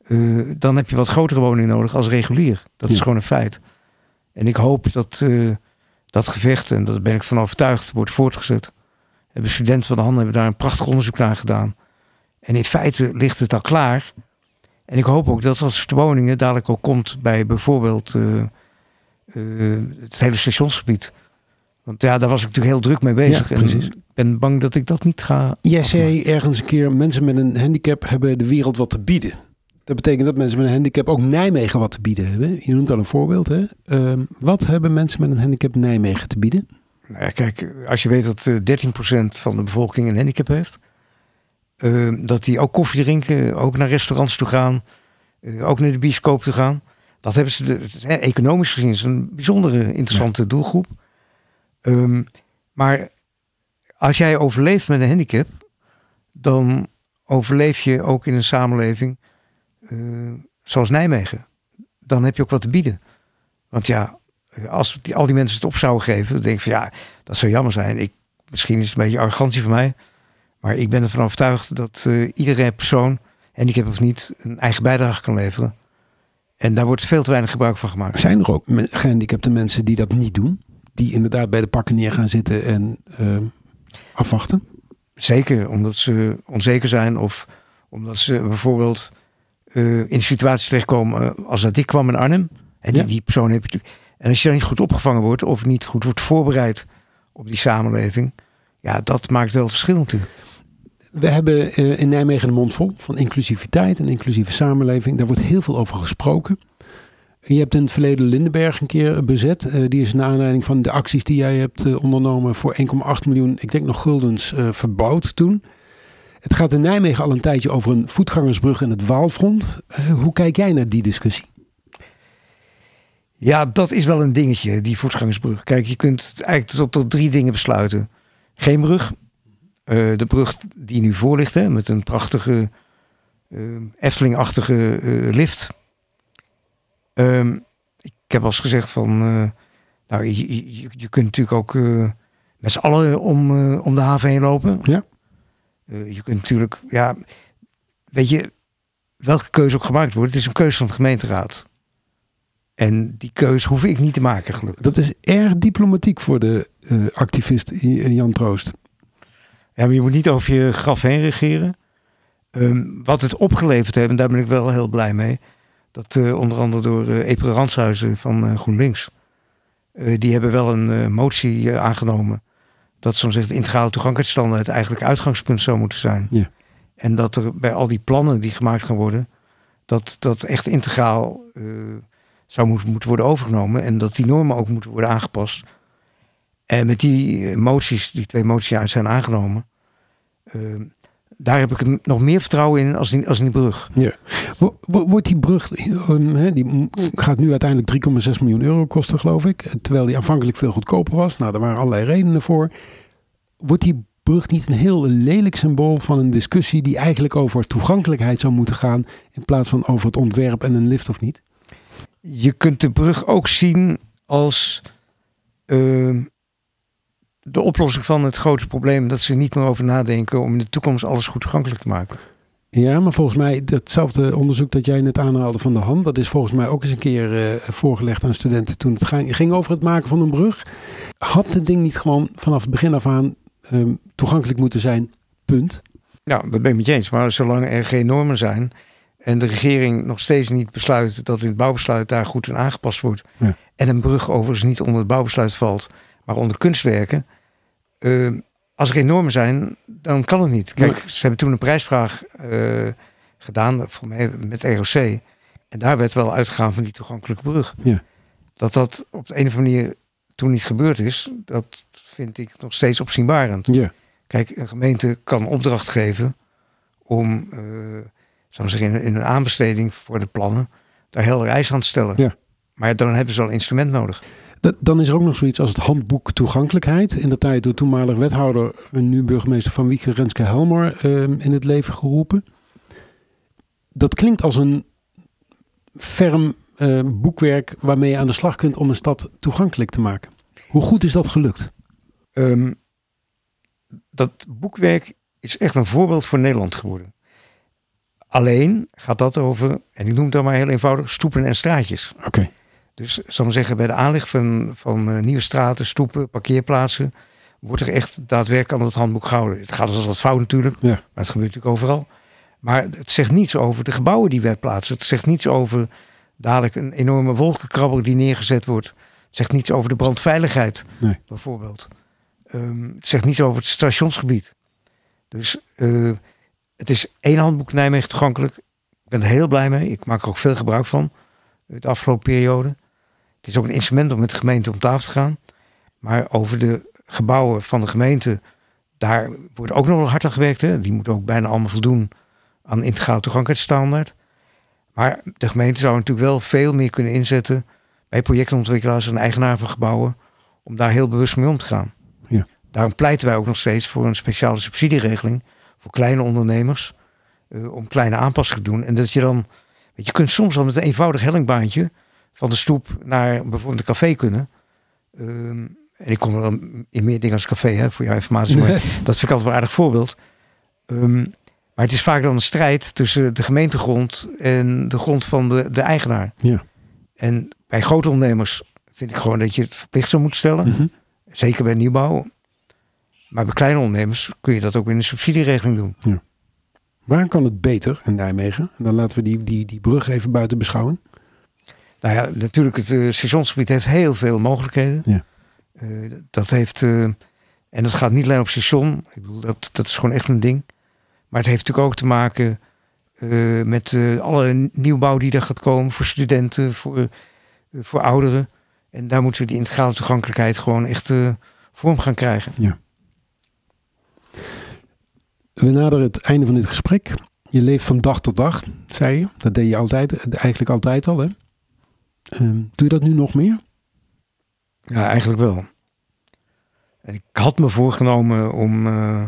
Uh, dan heb je wat grotere woningen nodig als regulier. Dat ja. is gewoon een feit. En ik hoop dat uh, dat gevecht, en daar ben ik van overtuigd, wordt voortgezet. Hebben studenten van de handen hebben daar een prachtig onderzoek naar gedaan. En in feite ligt het al klaar. En ik hoop ook dat als de woningen dadelijk ook komt bij bijvoorbeeld uh, uh, het hele stationsgebied. Want ja, daar was ik natuurlijk heel druk mee bezig. Ja, precies. En ik ben bang dat ik dat niet ga... Jij zei ergens een keer, mensen met een handicap hebben de wereld wat te bieden. Dat betekent dat mensen met een handicap ook Nijmegen wat te bieden hebben. Je noemt al een voorbeeld, hè? Um, wat hebben mensen met een handicap Nijmegen te bieden? Nou ja, kijk, als je weet dat uh, dertien procent van de bevolking een handicap heeft. Uh, dat die ook koffie drinken, ook naar restaurants toe gaan. Uh, ook naar de bioscoop toe gaan. Dat hebben ze, de, economisch gezien, is een bijzondere interessante ja. doelgroep. Um, maar als jij overleeft met een handicap, dan overleef je ook in een samenleving uh, zoals Nijmegen. Dan heb je ook wat te bieden. Want ja, als die, al die mensen het op zouden geven, dan denk ik van ja, dat zou jammer zijn. Ik, misschien is het een beetje arrogantie van mij, maar ik ben ervan overtuigd dat uh, iedere persoon, handicap of niet, een eigen bijdrage kan leveren. En daar wordt veel te weinig gebruik van gemaakt. Zijn er ook gehandicapte mensen die dat niet doen? Die inderdaad bij de pakken neer gaan zitten en uh, afwachten? Zeker, omdat ze onzeker zijn. Of omdat ze bijvoorbeeld uh, in situaties terechtkomen. Uh, als dat ik kwam in Arnhem. En die, ja. die persoon heb je natuurlijk. En als je dan niet goed opgevangen wordt. Of niet goed wordt voorbereid op die samenleving. Ja, dat maakt wel het verschil natuurlijk. We hebben uh, in Nijmegen de mond vol van inclusiviteit en inclusieve samenleving. Daar wordt heel veel over gesproken. Je hebt in het verleden Lindenberg een keer bezet. Uh, die is naar aanleiding van de acties die jij hebt uh, ondernomen voor één komma acht miljoen, ik denk nog guldens, uh, verbouwd toen. Het gaat in Nijmegen al een tijdje over een voetgangersbrug en het Waalfront. Uh, hoe kijk jij naar die discussie? Ja, dat is wel een dingetje, die voetgangersbrug. Kijk, je kunt eigenlijk tot, tot drie dingen besluiten. Geen brug. Uh, de brug die nu voor ligt, hè, met een prachtige uh, Efteling-achtige uh, lift. Um, ik heb al eens gezegd van, uh, nou, je, je, je kunt natuurlijk ook uh, met z'n allen om, uh, om de haven heen lopen. Ja. Uh, je kunt natuurlijk, ja, weet je, welke keuze ook gemaakt wordt, het is een keuze van de gemeenteraad. En die keuze hoef ik niet te maken, gelukkig. Dat is erg diplomatiek voor de uh, activist Jan Troost. Ja, maar je moet niet over je graf heen regeren. Um, wat het opgeleverd heeft, en daar ben ik wel heel blij mee. Dat uh, onder andere door uh, Epe Ranshuizen van uh, GroenLinks. Uh, die hebben wel een uh, motie uh, aangenomen. Dat zo'n zegt, de integrale toegankelijkheidsstandaard eigenlijk uitgangspunt zou moeten zijn. Ja. En dat er bij al die plannen die gemaakt gaan worden, dat dat echt integraal uh, zou moet, moeten worden overgenomen. En dat die normen ook moeten worden aangepast. En met die uh, moties, die twee moties uit zijn aangenomen. Uh, Daar heb ik nog meer vertrouwen in als in, als in die brug. Ja. Wordt die brug, die gaat nu uiteindelijk drie komma zes miljoen euro kosten, geloof ik. Terwijl die aanvankelijk veel goedkoper was. Nou, daar waren allerlei redenen voor. Wordt die brug niet een heel lelijk symbool van een discussie die eigenlijk over toegankelijkheid zou moeten gaan, in plaats van over het ontwerp en een lift of niet? Je kunt de brug ook zien als Uh, de oplossing van het grote probleem, dat ze niet meer over nadenken om in de toekomst alles goed toegankelijk te maken. Ja, maar volgens mij, datzelfde onderzoek dat jij net aanhaalde van de hand, dat is volgens mij ook eens een keer uh, voorgelegd aan studenten toen het ging over het maken van een brug. Had het ding niet gewoon vanaf het begin af aan um, toegankelijk moeten zijn, punt? Nou, dat ben ik met je eens, maar zolang er geen normen zijn en de regering nog steeds niet besluit dat in het bouwbesluit daar goed aan aangepast wordt, ja. en een brug overigens niet onder het bouwbesluit valt, maar onder kunstwerken, Uh, als er geen normen zijn, dan kan het niet. Kijk, ze hebben toen een prijsvraag uh, gedaan, voor mij met R O C. En daar werd wel uitgegaan van die toegankelijke brug. Ja. Dat dat op de een of andere manier toen niet gebeurd is, dat vind ik nog steeds opzienbarend. Ja. Kijk, een gemeente kan opdracht geven om uh, zou zeggen, in, in een aanbesteding voor de plannen daar helder eisen aan te stellen. Ja. Maar dan hebben ze al een instrument nodig. Dat, dan is er ook nog zoiets als het handboek toegankelijkheid. In de tijd door toenmalig wethouder en nu burgemeester Van Wieken Renske-Helmer uh, in het leven geroepen. Dat klinkt als een ferm uh, boekwerk waarmee je aan de slag kunt om een stad toegankelijk te maken. Hoe goed is dat gelukt? Um, dat boekwerk is echt een voorbeeld voor Nederland geworden. Alleen gaat dat over, en ik noem het dan maar heel eenvoudig, stoepen en straatjes. Oké. Okay. Dus zal ik zeggen, bij de aanleg van, van uh, nieuwe straten, stoepen, parkeerplaatsen wordt er echt daadwerkelijk aan het handboek gehouden. Het gaat als wat fout natuurlijk, ja. Maar het gebeurt natuurlijk overal. Maar het zegt niets over de gebouwen die wij plaatsen. Het zegt niets over dadelijk een enorme wolkenkrabber die neergezet wordt. Het zegt niets over de brandveiligheid, nee. Bijvoorbeeld. Um, het zegt niets over het stationsgebied. Dus uh, het is één handboek Nijmegen toegankelijk. Ik ben er heel blij mee. Ik maak er ook veel gebruik van de afgelopen periode. Het is ook een instrument om met de gemeente om tafel te gaan. Maar over de gebouwen van de gemeente, daar wordt ook nog wel hard aan gewerkt. Hè? Die moeten ook bijna allemaal voldoen aan integrale toegankelijkheidsstandaard. Maar de gemeente zou natuurlijk wel veel meer kunnen inzetten bij projectontwikkelaars en eigenaar van gebouwen om daar heel bewust mee om te gaan. Ja. Daarom pleiten wij ook nog steeds voor een speciale subsidieregeling voor kleine ondernemers uh, om kleine aanpassingen te doen. En dat je dan, weet je, kunt soms al met een eenvoudig hellingbaantje van de stoep naar bijvoorbeeld een café kunnen. Um, en ik kom er dan in meer dingen als café, hè, voor jouw informatie. Maar nee. Dat vind ik altijd wel een aardig voorbeeld. Um, maar het is vaak dan een strijd tussen de gemeentegrond en de grond van de, de eigenaar. Ja. En bij grote ondernemers vind ik gewoon dat je het verplicht zou moeten stellen. Mm-hmm. Zeker bij nieuwbouw. Maar bij kleine ondernemers kun je dat ook in een subsidieregeling doen. Ja. Waar kan het beter in Nijmegen? En dan laten we die, die, die brug even buiten beschouwen. Nou ja, natuurlijk, het uh, stationsgebied heeft heel veel mogelijkheden. Ja. Uh, dat heeft, uh, en dat gaat niet alleen op station. Ik bedoel, dat, dat is gewoon echt een ding. Maar het heeft natuurlijk ook te maken uh, met uh, alle nieuwbouw die daar gaat komen. Voor studenten, voor, uh, voor ouderen. En daar moeten we die integrale toegankelijkheid gewoon echt uh, vorm gaan krijgen. Ja. We naderen het einde van dit gesprek. Je leeft van dag tot dag, zei je. Dat deed je altijd, eigenlijk altijd al, hè? Um, doe je dat nu nog meer? Ja, eigenlijk wel. En ik had me voorgenomen om uh,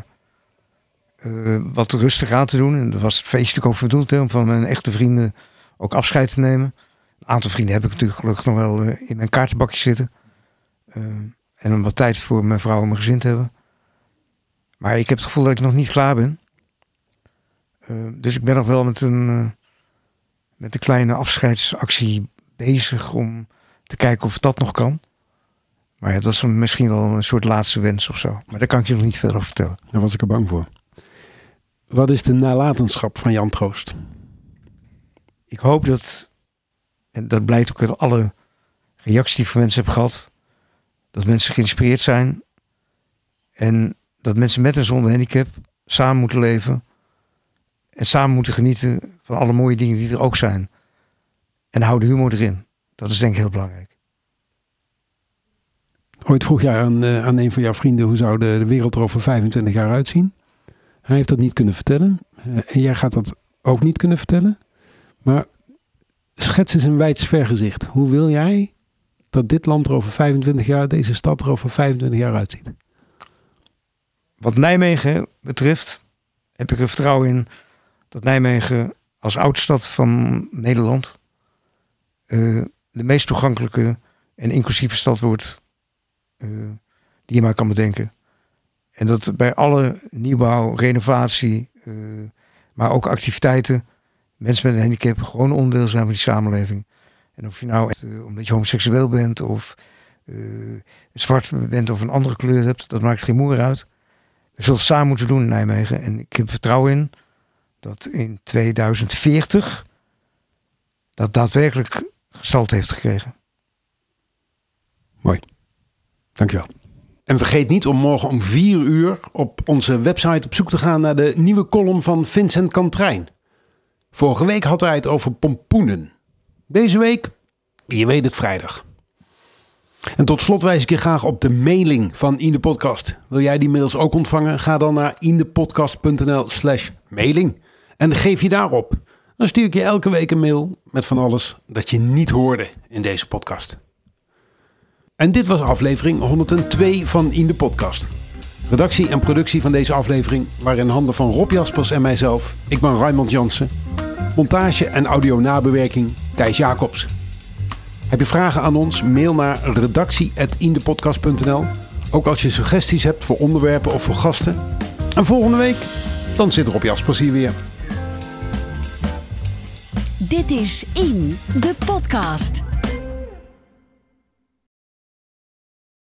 uh, wat rustig aan te doen. En daar was het feest natuurlijk over bedoeld, hè, om van mijn echte vrienden ook afscheid te nemen. Een aantal vrienden heb ik natuurlijk gelukkig nog wel uh, in mijn kaartenbakje zitten. Uh, en om wat tijd voor mijn vrouw en mijn gezin te hebben. Maar ik heb het gevoel dat ik nog niet klaar ben. Uh, dus ik ben nog wel met een, uh, met een kleine afscheidsactie bezig om te kijken of dat nog kan. Maar ja, dat is misschien wel een soort laatste wens of zo. Maar daar kan ik je nog niet veel over vertellen. Daar was ik er bang voor. Wat is de nalatenschap van Jan Troost? Ik hoop dat, en dat blijkt ook uit alle reacties die ik van mensen heb gehad, dat mensen geïnspireerd zijn en dat mensen met en zonder handicap samen moeten leven en samen moeten genieten van alle mooie dingen die er ook zijn. En hou de humor erin. Dat is denk ik heel belangrijk. Ooit vroeg jij aan, uh, aan een van jouw vrienden hoe zou de, de wereld er over vijfentwintig jaar uitzien. Hij heeft dat niet kunnen vertellen. Uh, en jij gaat dat ook niet kunnen vertellen. Maar schets eens een wijds vergezicht. Hoe wil jij dat dit land er over vijfentwintig jaar, deze stad er over vijfentwintig jaar uitziet? Wat Nijmegen betreft heb ik er vertrouwen in dat Nijmegen als oudstad van Nederland Uh, de meest toegankelijke en inclusieve stad wordt uh, die je maar kan bedenken. En dat bij alle nieuwbouw, renovatie, uh, maar ook activiteiten, mensen met een handicap gewoon onderdeel zijn van die samenleving. En of je nou echt, uh, omdat je homoseksueel bent of uh, zwart bent of een andere kleur hebt, dat maakt geen moer uit. We zullen het samen moeten doen in Nijmegen. En ik heb vertrouwen in dat in tweeduizend veertig dat daadwerkelijk gestalte heeft gekregen. Mooi. Dankjewel. En vergeet niet om morgen om vier uur op onze website op zoek te gaan naar de nieuwe column van Vincent Kantrein. Vorige week had hij het over pompoenen. Deze week, je weet het, vrijdag. En tot slot wijs ik je graag op de mailing van In de Podcast. Wil jij die mails ook ontvangen? Ga dan naar indepodcast.nl slash mailing en geef je daarop. Dan stuur ik je elke week een mail met van alles dat je niet hoorde in deze podcast. En dit was aflevering honderdtwee van In de Podcast. Redactie en productie van deze aflevering waren in handen van Rob Jaspers en mijzelf. Ik ben Raymond Janssen. Montage en audio-nabewerking Thijs Jacobs. Heb je vragen aan ons? Mail naar redactie at indepodcast punt n l. Ook als je suggesties hebt voor onderwerpen of voor gasten. En volgende week, dan zit Rob Jaspers hier weer. Dit is In de Podcast.